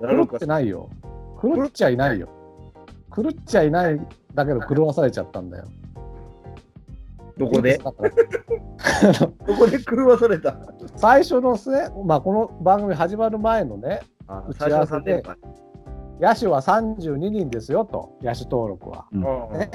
狂ってないよ。狂っちゃいないよ。狂っちゃいないだけど狂わされちゃったんだよ。どこで？どこで狂わされた。最初のね、まあこの番組始まる前のね、あ打ち合わせで。野手はさんじゅうににんですよと野手登録は、うんね、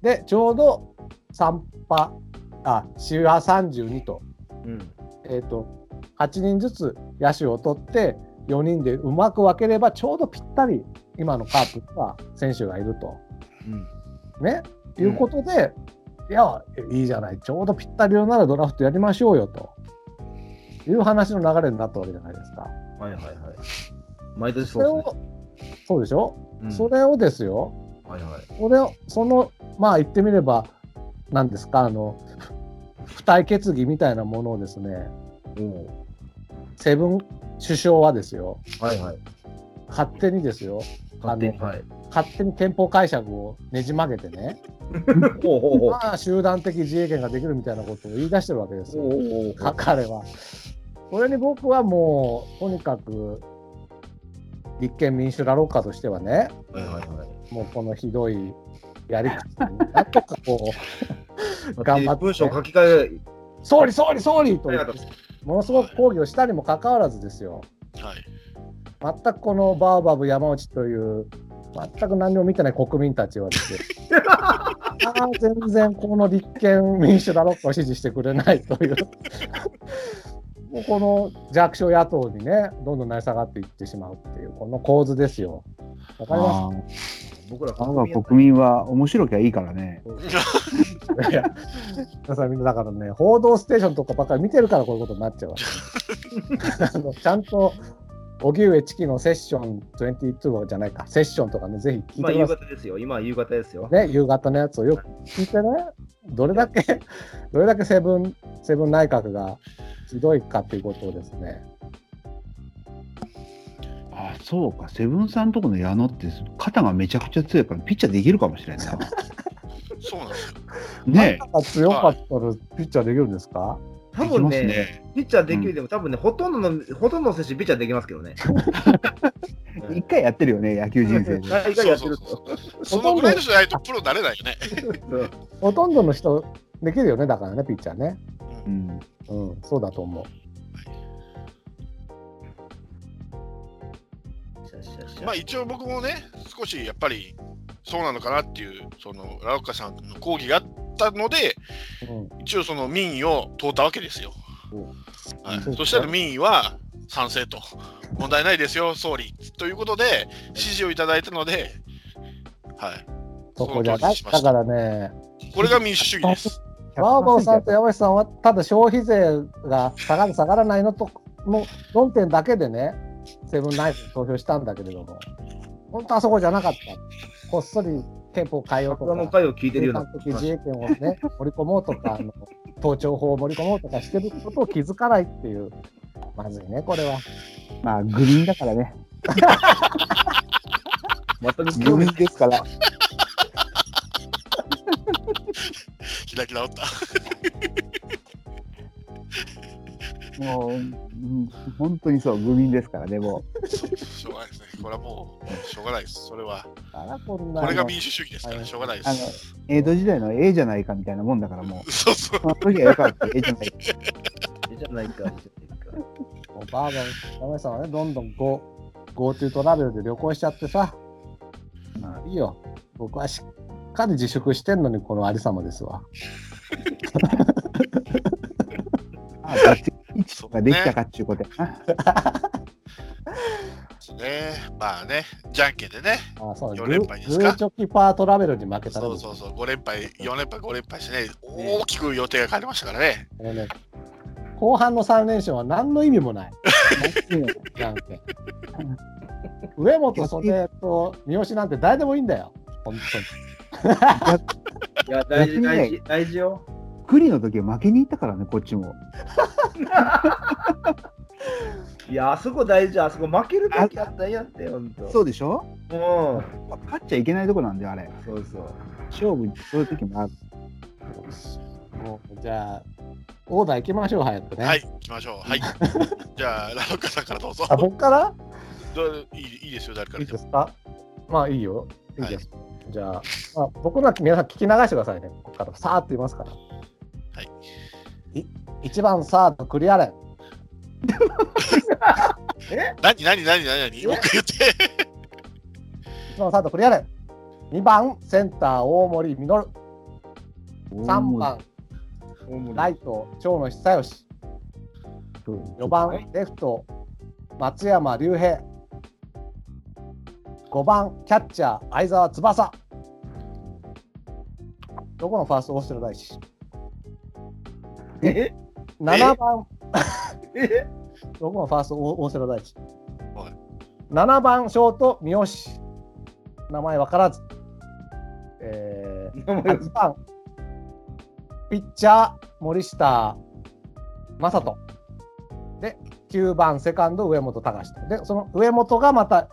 でちょうどさん波あ週はさんじゅうにと、うんえー、とはちにんずつ野手を取ってよにんでうまく分ければちょうどぴったり今のカープは選手がいると、うん、ねいうことで、うん、いやいいじゃないちょうどぴったりよならドラフトやりましょうよという話の流れになったわけじゃないですか。はいはいはい毎年そうですねそうでしょ、うん、それをですよ、はいはい、それをそのまあ言ってみれば何ですかあの付帯決議みたいなものをですね、うん、セブン首相はですよ、はいはい、勝手にですよ勝手に、はい、勝手に憲法解釈をねじ曲げてねおうおうおう、まあ、集団的自衛権ができるみたいなことを言い出してるわけですよ。おうおうおう彼はこれに僕はもうとにかく立憲民主ラロッカとしてはね、はいはいはい、もうこのひどいやり方になんとかこう頑張って文章書き換え総理総理総理とものすごく抗議をしたにもかかわらずですよ、はい、全くこのバーバブ山内という全く何も見てない国民たちはですよあ全然この立憲民主ラロッカを支持してくれないというもうこの弱小野党にね、どんどん成り下がっていってしまうっていうこの構図ですよ。わかります。僕ら国民は面白きゃいいからね。いや、皆さんみんなだからね、報道ステーションとかばっかり見てるからこういうことになっちゃう。あのちゃんと荻上チキのセッションにじゅうにじゃないか、セッションとかね、ぜひ聞いてください。今夕方ですよ、今夕方ですよ。ね、夕方のやつをよく聞いてね、どれだけ、どれだけセブン、セブン内閣がひどいかっていうことをですね。あ, あ、そうか、セブンさんのとこの矢野って、肩がめちゃくちゃ強いから、ピッチャーできるかもしれないな。そうなんですね。肩が強かったら、ピッチャーできるんですか？多分 ね, ね、ピッチャーできるでも、うん、多分ね、ほとんどの、ほとんどの選手、ピッチャーできますけどね。一、うん、回やってるよね、野球人生で。一回やってると。そのぐらいの人じゃないとプロになれないよね。ほとんどの人、できるよね、だからね、ピッチャーね。うん、うん、そうだと思う。まあ、一応僕もね、少しやっぱりそうなのかなっていう、そのラオッカさんの講義があったので、うん、一応その民意を問うたわけですよ、うんはいそうですね、そしたら民意は賛成と、問題ないですよ総理ということで支持をいただいたので、はい、そこじゃないだからね、これが民主主義です。バオバオさんと山下さんはただ消費税が下がる下がらないのとの論点だけでね、セブンナイフに投票したんだけれども、本当はそこじゃなかった、こっそり憲法変えようとか、回を聞いてるような自衛権をね盛り込もうとか、あの盗聴法を盛り込もうとかしてることを気づかないっていう、まずいねこれは。まあ愚民だからね。愚民ですから。開き直った。もう、うん、本当にそう、愚民ですからね、もう。しょうがないですね、これはもう、しょうがないです、それは。こ, んなこれが民主主義ですから、しょうがないです。あの江戸時代の絵じゃないかみたいなもんだから、もう。そうそう。その時はよかった、絵じゃないか。絵じゃないか、絵じゃないか。もうバーバー、山下さんはね、どんどん GoTo トラベルで旅行しちゃってさ、まあいいよ、僕はしっかり自粛してんのに、このありさまですわ。ああができたかっちゅうことやな。そうね、まあね、じゃんけんでね、ああそうよんれんぱいですか。グーチョキパートラベルに負けたら、そうそうそう、ごれんぱい、よんれんぱい、ごれんぱいしてね、大きく予定が変わりましたからね。ね、後半のさんれんしょうは何の意味もない。じゃんけん。上本、袖と三好なんて誰でもいいんだよ、本当に。いや、大事、大事、大事よ。栗の時は負けに行ったからね、こっちも。いや、あそこ大事、あそこ負ける時あったんやって、ほんと。そうでしょ、うん、勝っちゃいけないとこなんだよ、あれ。そうそう。勝負、そういう時もある。もうじゃあ、オーダー行きましょう、早くね。はい、行きましょう。はい。じゃあ、ラロッカさんからどうぞ。あ、僕からいい、いいですよ、誰からでも。いいですか、まあ、いいよ。いいです。はい、じゃあ、まあ、僕のは皆さん聞き流してくださいね。ここからさーって言いますから。はい、いちばんサードクリアレン。え、何何何何何、よく言って。いちばんサードクリアレン、にばんセンター大森実、さんばんライト長野久義、よんばんレフト松山竜平、ごばんキャッチャー相澤翼、どこのファーストオーストラ大使、えななばんえどこもファースト大瀬良大地、ななばんショート三好、名前わからず、えー、はちばんピッチャー森下正人で、きゅうばんセカンド上本隆と、でその上本がまた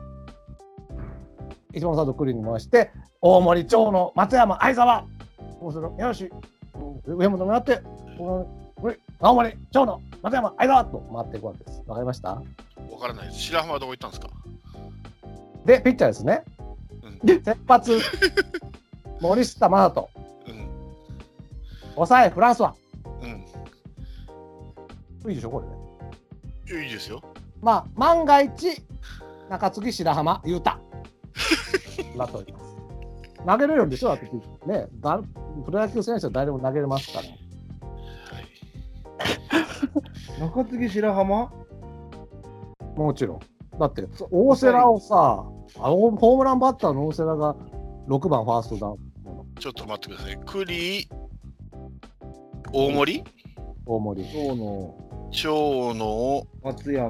一番サードクリーンに回して、大森長野松山相沢よし上本もらって、青森、長野、松山、相沢と回っていくわけです。わかりました？わからないです。白浜はどこ行ったんですか？で、ピッチャーですね。うん、先発、森下真人、うん、抑え、フランスは、うん、いいでしょ、これね。いいですよ。まあ、万が一、中継ぎ、白浜、雄太なっております。投げれるんでしょ、だってね、だプロ野球選手は誰でも投げれますから。中継ぎ白浜？もちろん。だって大瀬良をさ、あのホームランバッターの大瀬良がろくばんファーストだ。ちょっと待ってください。栗、大森？大森。長野。松山。ちょ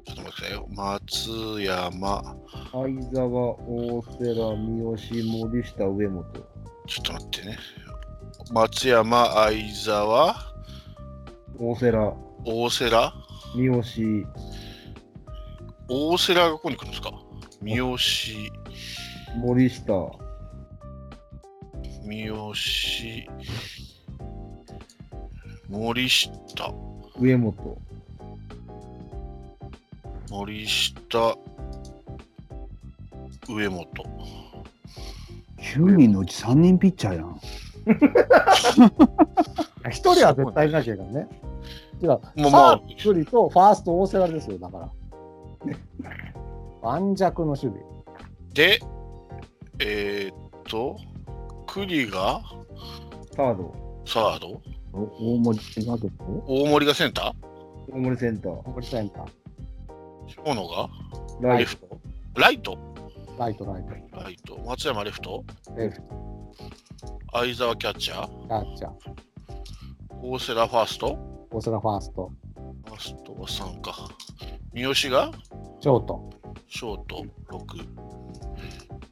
っと待ってくださだよ。松山、相沢、大瀬良、三好、森下、上本。ちょっと待ってね。松山、相沢、大瀬良、大瀬良、三好。大瀬良がここに来るんですか？三好、森下、三好、森下、上本、森下、上本。じゅうにんのうちさんにんピッチャーやん。ひとりは絶対いなきゃいけないね。違う、まあ、サークとファースト大瀬良ですよ、だから。盤石の守備。で、えー、っと、栗がサード。サード大森がどこ？大森がセンター？大森センター。大森センター。小野がライト。ライト。ライトライト。ライト。松山レフト。レフト。相沢キャッチャー。キャッチャー。大瀬良ファースト。大瀬良ファースト。ファーストはさんか。三好がショート。ショートろく。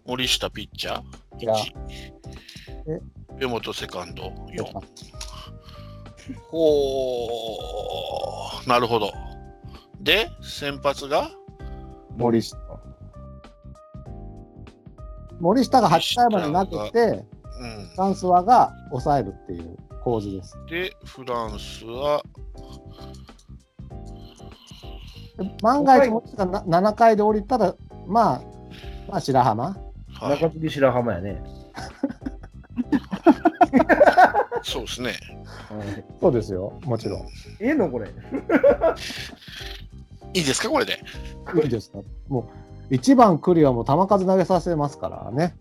森下ピッチャーいち。江本セカンドよん。ほー、なるほど。で、先発が森下。森下がはちかいまでなくて、うん、フランスはが抑えるっていう構図です。で、フランスは万が一森下がななかいで降りたら、まあ、まあ、白浜、はい、中継ぎ白浜やね。そうですね、はい。そうですよ。もちろん。ええのこれ。いいですかこれで。いいですか。もういちばんクリはもう球数投げさせますからね。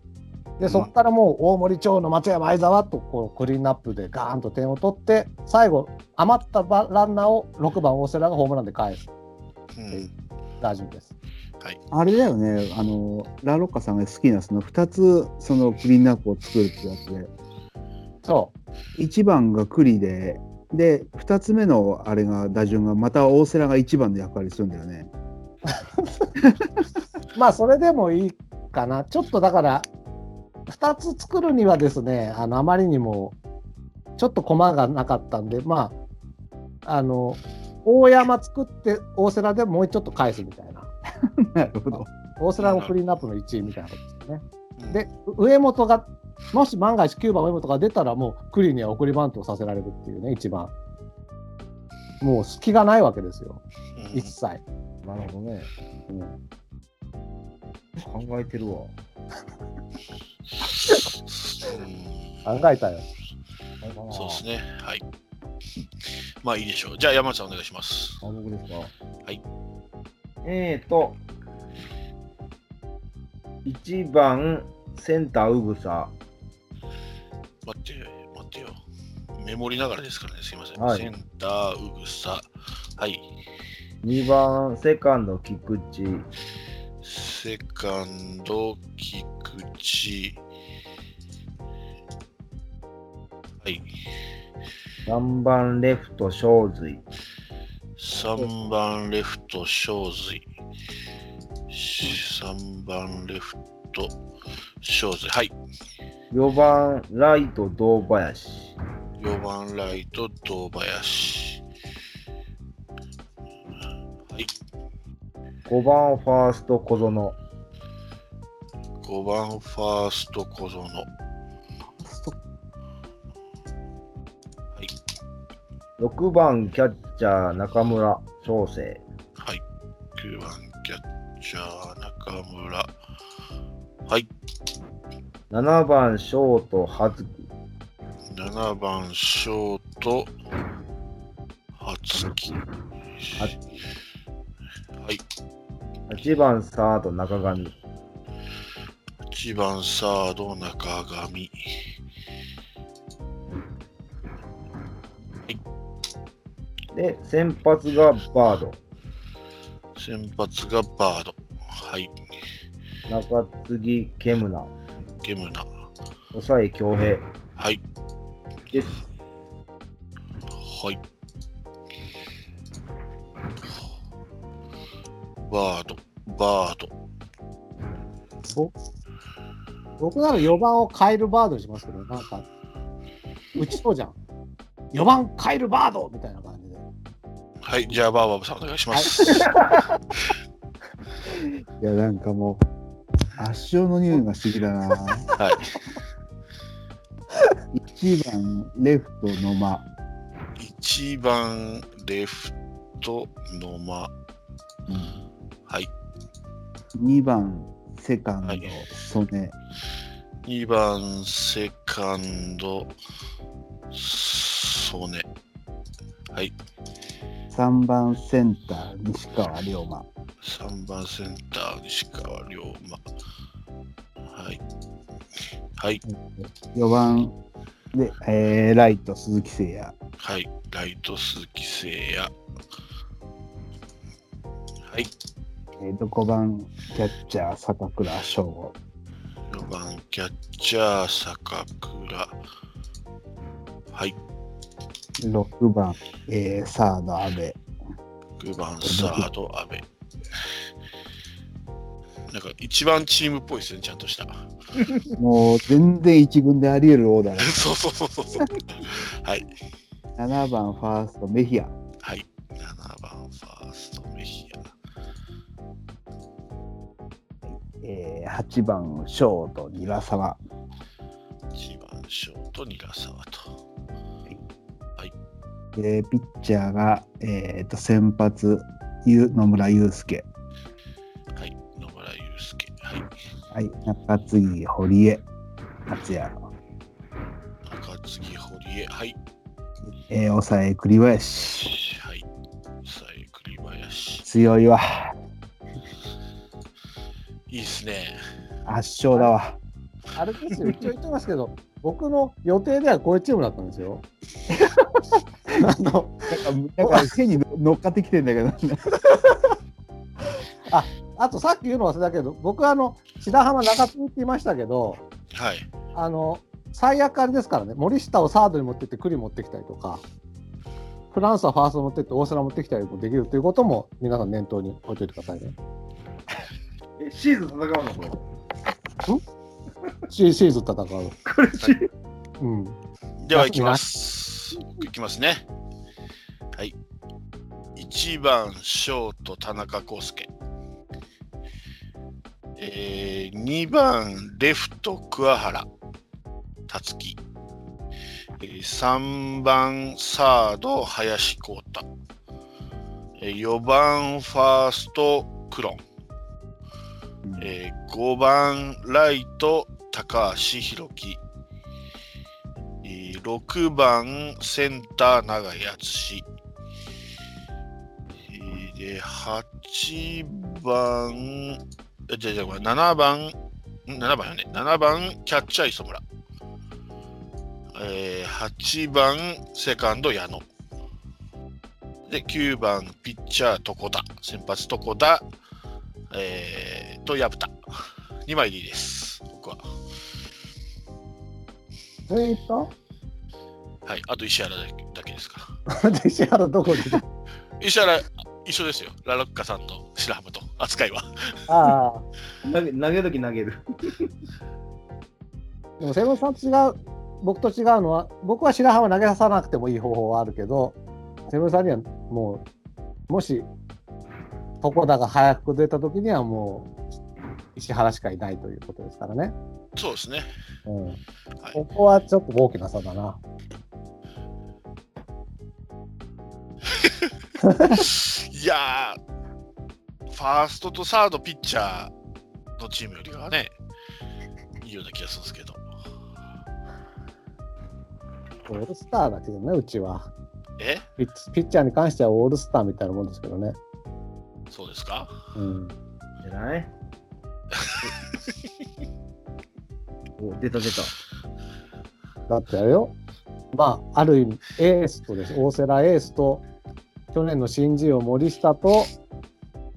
で、うん、そこからもう大森町の松山相沢とこうクリーンアップでガーンと点を取って、最後余ったランナーをろくばん大瀬良がホームランで返すっていう打順です。はい、あれだよね、あのラロッカさんが好きなそのふたつそのクリーンアップを作るってやつで。そういちばんが栗で、でふたつめのあれが打順がまた大瀬良がいちばんの役割するんだよね。まあそれでもいいかな。ちょっとだからふたつ作るにはですね、あのあまりにもちょっと駒がなかったんで、まああの大山作って大瀬良でもうちょっと返すみたいな。なるほど。大瀬良のクリーンアップのいちいみたいなことですね。うん、で上本がもし万が一きゅうばん上本が出たら、もうクリーには送りバントをさせられるっていうね、一番もう隙がないわけですよ、うん、一切。なるほどね、うん、考えてるわ。考えたよ。そうですね、はい。まあいいでしょう。じゃあ山ちゃんお願いします。あ、僕ですか。はい。えーといちばんセンターうぶさ。待って待ってよ、メモりながらですからね、すいません、はい、センターうぶさ、はい。にばんセカンド菊池。セカンド菊池、はい。さんばんレフト正髄。さんばんレフト正髄。さんばんレフト正髄、はい。よんばんライト堂林。よんばんライト堂林、はい。ごばんファースト小園。ごばんファースト小園、はい。ろくばんキャッチャー中村翔成。はい。きゅうばんキャッチャー中村、はい。ななばんショート葉月。ななばんショート葉月、はい。はちばんサード中上。はちばんサード中上、はい。で先発がバード。先発がバード、はい。中継ぎケムナ。ゲムナ。抑え強兵。はい。です。はい。バート、バート。お僕ならよばんをカイル・バードにしますけど、なんか、打ちそうじゃん。よばんカイル・バードみたいな感じで。はい、じゃあバーバブさんお願いします。はい、いや、なんかもう、圧勝の匂いがしてきだな。はい。いちばんレフト野間。いちばんレフト野間。うん、はい。にばんセカンド、はい、曽根。にばんセカンド曽根。はい。さんばんセンター西川龍馬。さんばんセンター西川龍馬。はい。はい。よばんで、えー、ライト鈴木誠也。はい。ライト鈴木誠也。はい、えー、ごばんキャッチャー坂倉翔吾。ごばんキャッチャー坂倉。はい。ろくばん、えー、サード阿部。ろくばんサード阿部。なんか一番チームっぽいですね、ちゃんとした。もう全然一軍であり得るオーダー。そうそうそうそうそう。はい。ななばんファーストメヒア。はい。ななばんファーストメヒア。えー、はちばんショートニラサワ。はちばんショートニラサワと、はい、でピッチャーが、えー、と先発野村祐介。はい、野村祐介。はい、はい、中継堀江達也。中継堀江。はい、えー、抑え栗林。はい、抑え栗林。強いわ。いいですね。圧勝だわ。あれですよ、一応言ってますけど、僕の予定ではこういうチームだったんですよ。あのなんか手に乗っかってきてんだけど。あ、あとさっき言うの忘れたけど、僕はあの白浜中継って言いましたけど、はい。あの最悪あれですからね、森下をサードに持ってって栗持ってきたりとか、フランスはファースト持ってって大瀬良持ってきたりもできるということも皆さん念頭に置いておいてくださいね。え、シーズン戦うのこれ？ん？シーズン戦うのこれ、はい、うん。では行きます。行きますね。はい。いちばんショート田中康介、えー、にばんレフト桑原辰樹、えー、さんばんサード林光太、えー、よばんファースト黒、えー、ごばんライト高橋宏樹、えー、ろくばんセンター長井敦、えー、ではちばんじゃじゃこれななばんななばんよね、ななばんキャッチャー磯村、えー、はちばんセカンド矢野できゅうばんピッチャー床田、先発床田、えー、とヤブタにまいでいいです。僕は全員いった？はい、あと石原だ け, だけですか。石原どこで？石原一緒ですよ、ラロッカさんと白浜と扱いは。ああ、投げるとき投げる。でもセブンさんと違う、僕と違うのは、僕は白浜投げささなくてもいい方法はあるけど、セブンさんにはもうもし床田が早く出たときにはもう石原しかいないということですからね。そうですね、うん、はい、ここはちょっと大きな差だな。いやー、ファーストとサードピッチャーのチームよりはね、いいような気がするんですけど。オールスターだけどね、うちは。え？ピッ、ピッチャーに関してはオールスターみたいなもんですけどね。そうですか。うん。じゃない。お、出た出た。だってあれよ。まあある意味エースとです。大瀬良エースと去年の新人王森下と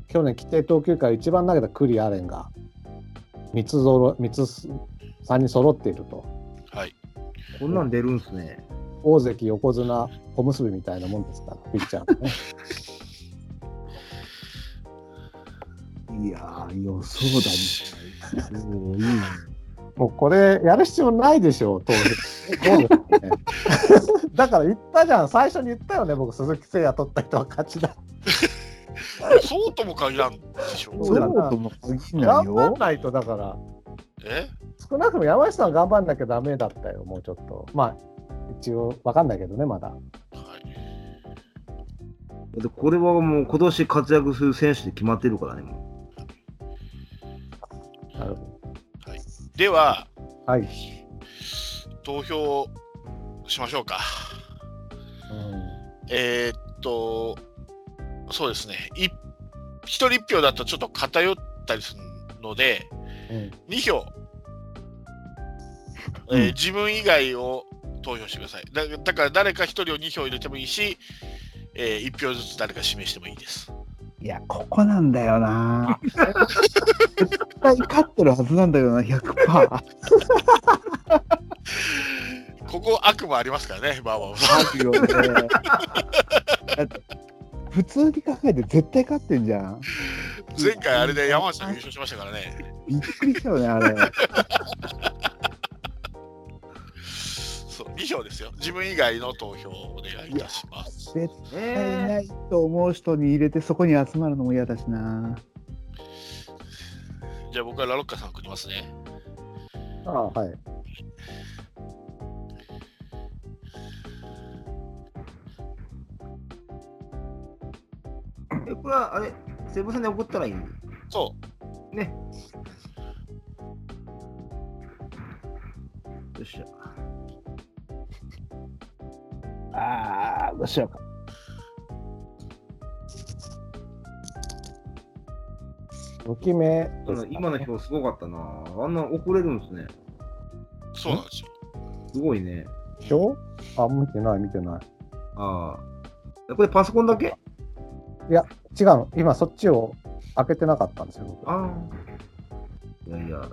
去年規定投球回一番投げた栗アレンが三つぞろ三つ三人揃っていると。はい。こんなん出るんすね。大関横綱小結みたいなもんですからピッチャーね。いや良そうだね。もういい、もうこれやる必要ないでしょ当然。だから言ったじゃん、最初に言ったよね、僕鈴木誠也取った人は勝ちだ。そうとも限らんでしょ。そうとも限らんよ。頑張んないとだから。え？少なくとも山下さん頑張んなきゃダメだったよ、もうちょっと。まあ一応わかんないけどねまだ。はい。これはもう今年活躍する選手で決まってるからねもう。なるほど。はい。では、はい、投票しましょうか。うん、えー、っと。そうですね、ひとりいっぴょうだとちょっと偏ったりするので、うん、にひょう、えーうん、自分以外を投票してください。 だ, だから誰かひとりをにひょう入れてもいいし、えー、いっぴょうずつ誰か指名してもいいです。いやここなんだよな。絶対勝ってるはずなんだよな ひゃくパーセント。 ここ悪もありますからね、バーバーさん悪よね。普通に考えて絶対勝ってんじゃん。前回あれで山下優勝しましたからね。びっくりしたよねあれ。そうに票ですよ。自分以外の投票をお願いいたします。絶対ないと思う人に入れてそこに集まるのも嫌だしな。じゃあ僕はラロッカさん送りますね。ああはい。これはあれセブさんで送ったらいいの？そうね。よっしゃ。ああどうしようか。ろくきめ。今の表すごかったな。あんな送れるんですね。そうなんですよ。すごいね。表？あ見てない見てない。ああこれパソコンだけ？いや違うの、今そっちを開けてなかったんですよ僕。ああいやいや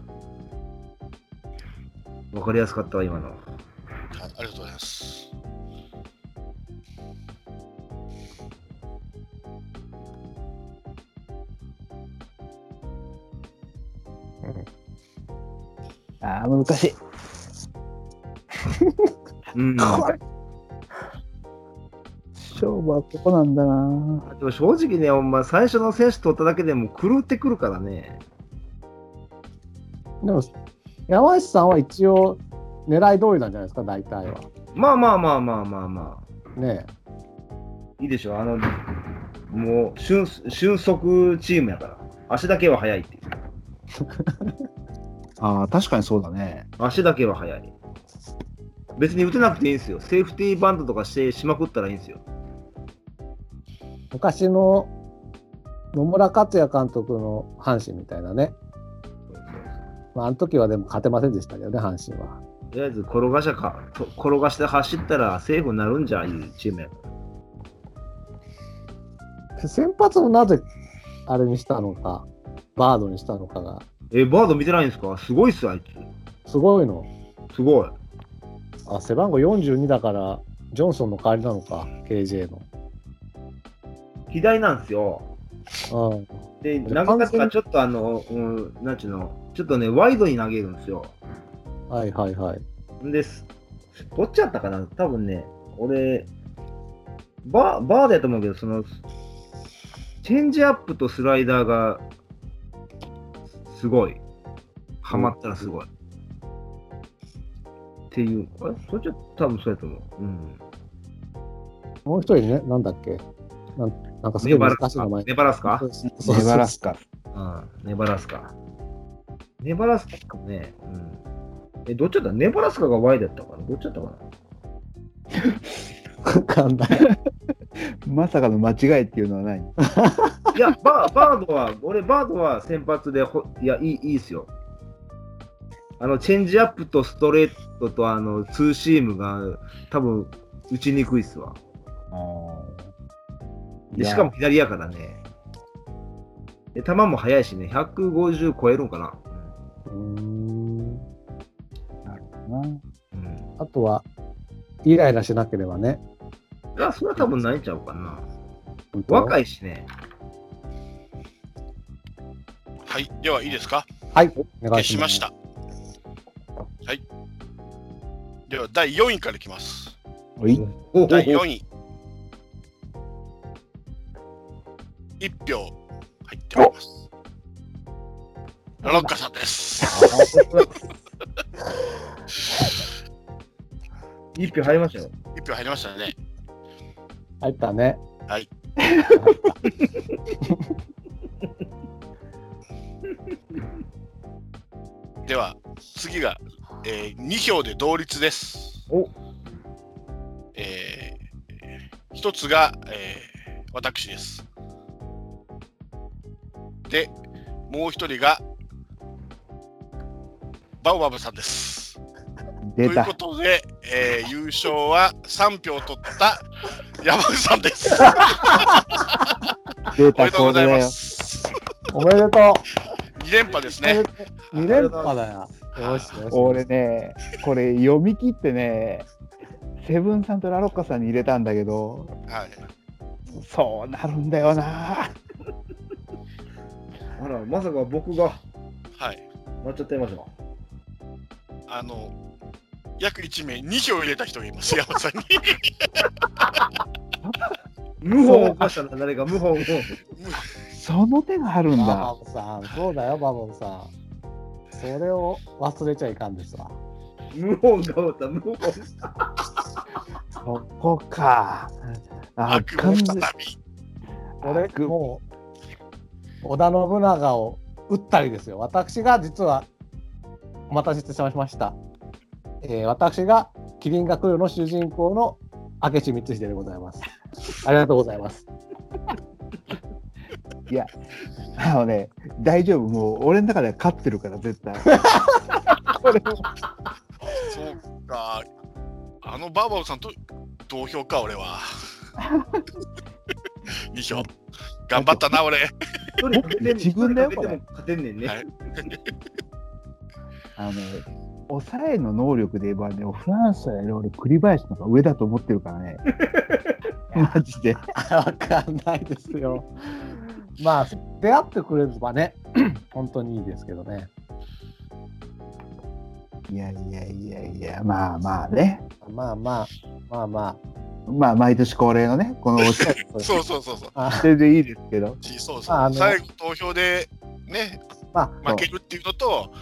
分かりやすかったわ今の。ありがとうございます。うん、あー難しい。うん勝負はここなんだな。でも正直ね、お前最初の選手取っただけでも狂ってくるからね。でも山下さんは一応狙い通りなんじゃないですか大体は。まあまあまあまあまあまあねえいいでしょ。あのもう俊足チームやから足だけは速いっていう。ああ確かにそうだね。足だけは速い。別に打てなくていいんですよ。セーフティーバントとかしてしまくったらいいんですよ。昔の野村克也監督の阪神みたいなね。まあ、あの時はでも勝てませんでしたけどね、阪神は。とりあえず転がしゃか、転がして走ったらセーフになるんじゃん、いうチームやから。先発をなぜあれにしたのか、バードにしたのかが。え、バード見てないんですか？すごいっす、あいつ。すごいの。すごい。あ、背番号よんじゅうにだから、ジョンソンの代わりなのか、ケージェー の。左なんですよ。うん、で、投げ方がちょっとあの、うん、なんちゅうの、ちょっとね、ワイドに投げるんですよ。はいはいはい。です。どっちやったかな多分ね、俺、バー、バーだと思うけど、その、チェンジアップとスライダーが、すごい。ハマったらすごい。うん、っていう、あれそれじゃ多分そうやと思う。うん。もう一人ね、なんだっけなんなんかすごい難しい名前。ネバラスカ？ネバラスカ。ネバラスカ。ネバラスカかね。うん、え、どっちだった？ネバラスカが Y だったかな？どっちだったかな？わかんない。まさかの間違いっていうのはない。いやバ、バードは、俺、バードは先発でほ、いや、いい、いいっすよ。あの、チェンジアップとストレートとあの、ツーシームが多分、打ちにくいっすわ。あでしかも左やからね。で球も速いしね、ひゃくごじゅう超えるんかな。うーんなるほどな、うん。あとはイライラしなければね。いやそれは多分ないんちゃうかな。若いしね。はい、ではいいですか。はい、お願いします。消しました。はい。ではだいよんいからいきます。はい。だいよんい。いっぴょう入っております。ラロッカさんです。いっぴょう入りましたよ。いっぴょう入りましたね。入ったね。はい。では次が、えー、にひょうで同率です。お、えー、ひとつが、えー、私です。で、もうひとりがバオバブさんです。出た。ということで、えー、優勝はさんぴょう取った山口さんです。出た。おめでとうございます。おめでとう。に連覇ですね。に連覇だよ。よしよしよし。俺ね、これ読み切ってね、セブンさんとラロッカさんに入れたんだけど、はい、そうなるんだよな。あら、まさか僕が、はい、なっちゃってました。あの、約いち名、に票入れた人がいます、山さんに。無法を犯したら誰か無法を。その手があるんだ。バボさん、そうだよバボさん。それを忘れちゃいかんですわ。無本がおった無本。そこか。あかんで。俺もう織田信長を撃ったりですよ。私が実はお待たせしました。えー、私が麒麟が来るの主人公の明智光秀でございます。ありがとうございます。いや、あのね、大丈夫、もう俺の中では勝ってるから絶対。これもそうか、あのバーバーさんと同票か俺は。に票頑張ったな俺。自分だよこれ。勝てんねんね。はい、あの抑えの能力で言えばね、フランスや俺栗林の方が上だと思ってるからね。マジで。わかんないですよ。まあ出会ってくれればね、本当にいいですけどね。いやいやいやいや、まあまあね。まあまあまあまあまあ毎年恒例のね、このおしゃれ。そうそうそうそう。全然いいですけど。そうそう。まあ、最後投票でね、まあ、負けるっていうのと、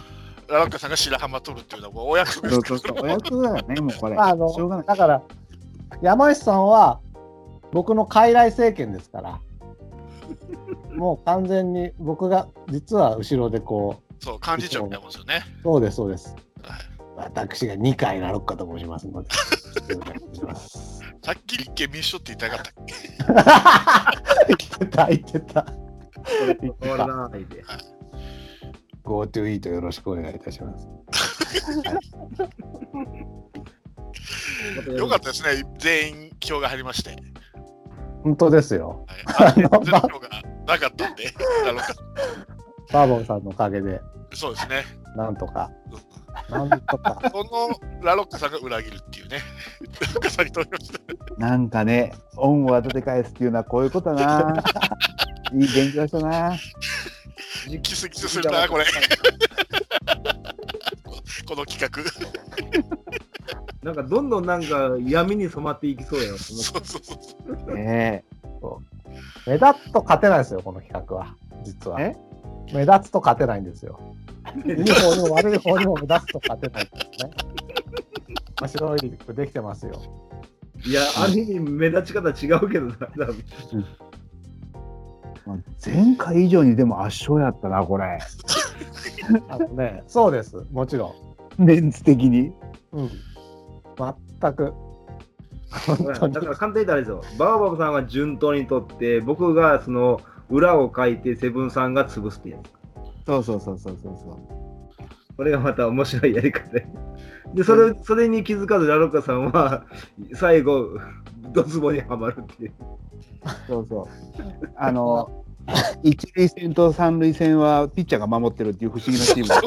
ラロッカさんが白浜取るっていうのはもうお約束ですから。そうそうそう。お約束だよね、もうこれ。まあ、あのしょうがない。だから山内さんは僕の傀儡政権ですから。もう完全に僕が実は後ろでこう、そう幹事長みたいなもんですよね。そうですそうです、はい、私がにかいなろっかと申しますので。さっき立憲民主党って言いたかったっけ。言ってた言ってた言ってた。 GoTo イートよろしくお願いいたします。よかったですね、全員票が入りまして。本当ですよ。はい、あのゼロ票がなかったんで、バーボンさんのおかげで。そうですね。なんとか。なんとか。そのラロッカさんが裏切るっていうね。ラロッカさんに投票した。なんかね、恩を後で返すっていうのはこういうことな。いい勉強したな。キスキスするなこれ。この企画。なんかどんどんなんか闇に染まっていきそうやよ。そうそうそう。ねえ。目立つと勝てないですよこの企画は。実は。え？目立つと勝てないんですよ。いい方にも悪い方にも目立つと勝てないんですね。面白いできてますよ。いや、ある意味目立ち方違うけどな。前回以上にでも圧勝やったなこれ。あのね、そうです。もちろん。メンツ的に。うん。全くだから簡単に言ったらあれですよ、バーバブさんは順当に取って僕がその裏を書いてセブンさんが潰すってやつ。そうそうそうそうそうそう、これがまた面白いやり方で、でそれそれに気づかずラロッカさんは最後ドツボにはまるっていう。そうそう、あの一塁線と三塁線はピッチャーが守ってるっていう不思議なチームだか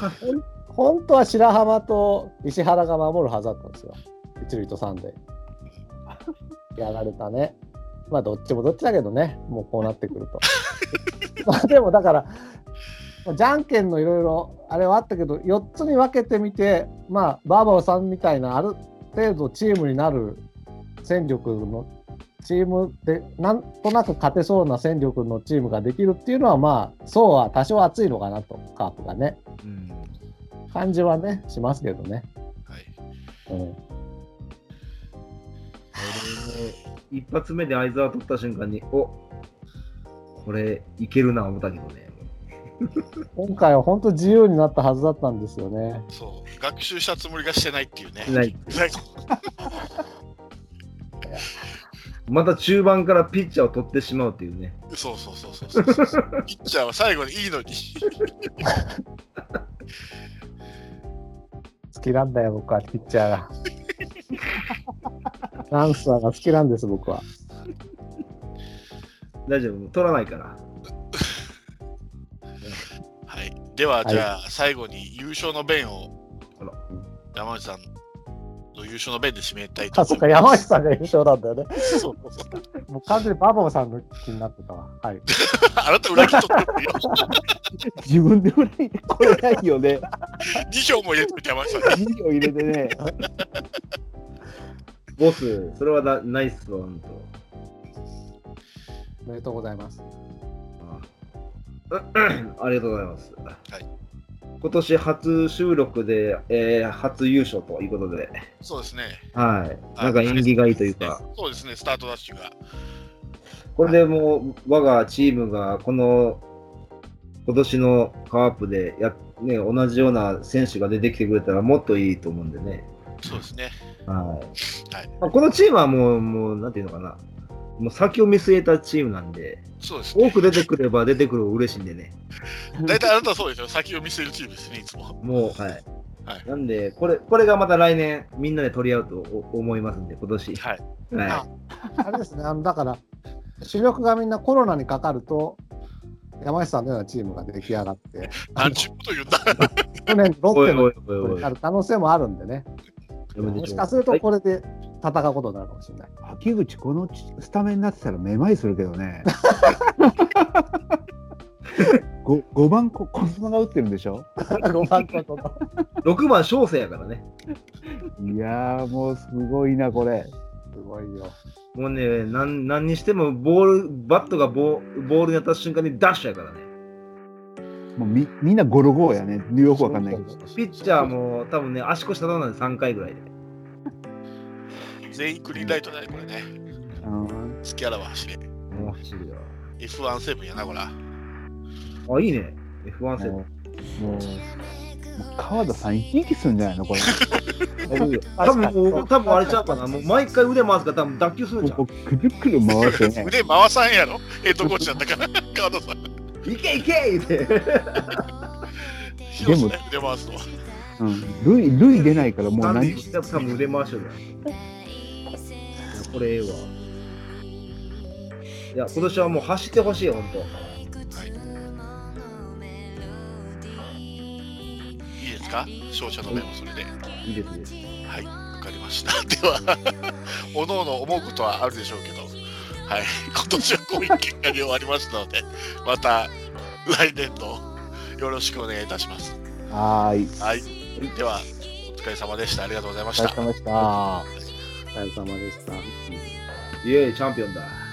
らね。本当は白浜と石原が守るはずだったんですよ。一塁と三塁。やられたね。まあどっちもどっちだけどね。もうこうなってくると。でもだからじゃんけんのいろいろあれはあったけど、よっつに分けてみて、まあバーバオさんみたいなある程度チームになる戦力のチームでなんとなく勝てそうな戦力のチームができるっていうのは、まあそうは多少熱いのかなとカープがね、うん、感じはねしますけどね。はい、うん、一発目で相澤取った瞬間におこれいけるな思ったけどね。今回は本当自由になったはずだったんですよね。そう学習したつもりがしてないっていうね。ない。また中盤からピッチャーを取ってしまうっていうね。そうそうそうそうそうそう。ピッチャーは最後にいいのに。好きなんだよ僕はピッチャーが。ランサーが好きなんです僕は。大丈夫取らないから。ではじゃあ最後に優勝の弁を山内さんの優勝の弁で締めたいと思います。あ、そっか山内さんが優勝なんだよね。そうそうもう完全にバボーさんの気になってたわ。はい。あなた裏切っとってよ。自分で裏切ってないよね。に票も入れてみて山内さん。に票入れてね。ボスそれはだナイスワンと。おめでとうございます。ありがとうございます、はい、今年初収録で、えー、初優勝ということで、そうですね、はい、なんか縁起がいいというか、そうですね、スタートダッシュがこれでもう我がチームがこの今年のカープでや、ね、同じような選手が出てきてくれたらもっといいと思うんでね。そうですね、はい、はい、まあ、このチームはもう、もうなんていうのかな、もう先を見据えたチームなんで、そうですね、多く出てくれば出てくるの嬉しいんでね。大体あなたはそうですよ、先を見据えるチームですね、いつも。もう、はい。はい、なんでこれ、これがまた来年、みんなで取り合うと思いますんで、今年。はい。はい、あ, あれですね、あのだから、主力がみんなコロナにかかると、山下さんのようなチームが出来上がって、何ちゅうこと言った去年、ロッテのチームになる可能性もあるんでね。もしかすると、これで。はい、戦うことになるかもしれない。秋口このスタメンになってたらめまいするけどね。ご ごばん小園が打ってるんでしょ。ごばん小園。ろくばん翔征やからね。いやーもうすごいなこれ。すごいよ。もうね、なん何にしてもボールバットがボ ー, ボールに当たった瞬間にダッシュやからね。もう み, みんなゴロゴーやね。よくわかんないけど。ピッチャーも多分ね足腰立たないでさんかいぐらいで。全員クリーンライトだね、これね。うん、スキャラは走れ。もう走るよ。エフワンセブン やな、こら。あ、いいね。エフワンセブン。もう、もう川田さん、生き生きするんじゃないのこれ。多分もう、多分あれちゃうかな。もう毎回腕回すから、多分脱臼するじゃん。くるくる回すよね。腕回さんやろ。ヘッドコーチだったから、川田さん。いけいけいって。でも、腕回すのは。うん。塁、塁出ないから、もう何しても多分腕回しようよ。これはいや今年はもう走ってほしい本当。はい。いいですか？勝者の目もそれで。いいですね。はい、わかりました。ではおのおの思うことはあるでしょうけど、はい、今年はこういう結果で終わりましたので、また来年度よろしくお願いいたします。はい。はい。ではお疲れ様でした。ありがとうございました。ありがとうございました。お疲れ様でした。イエーイチャンピオンだ。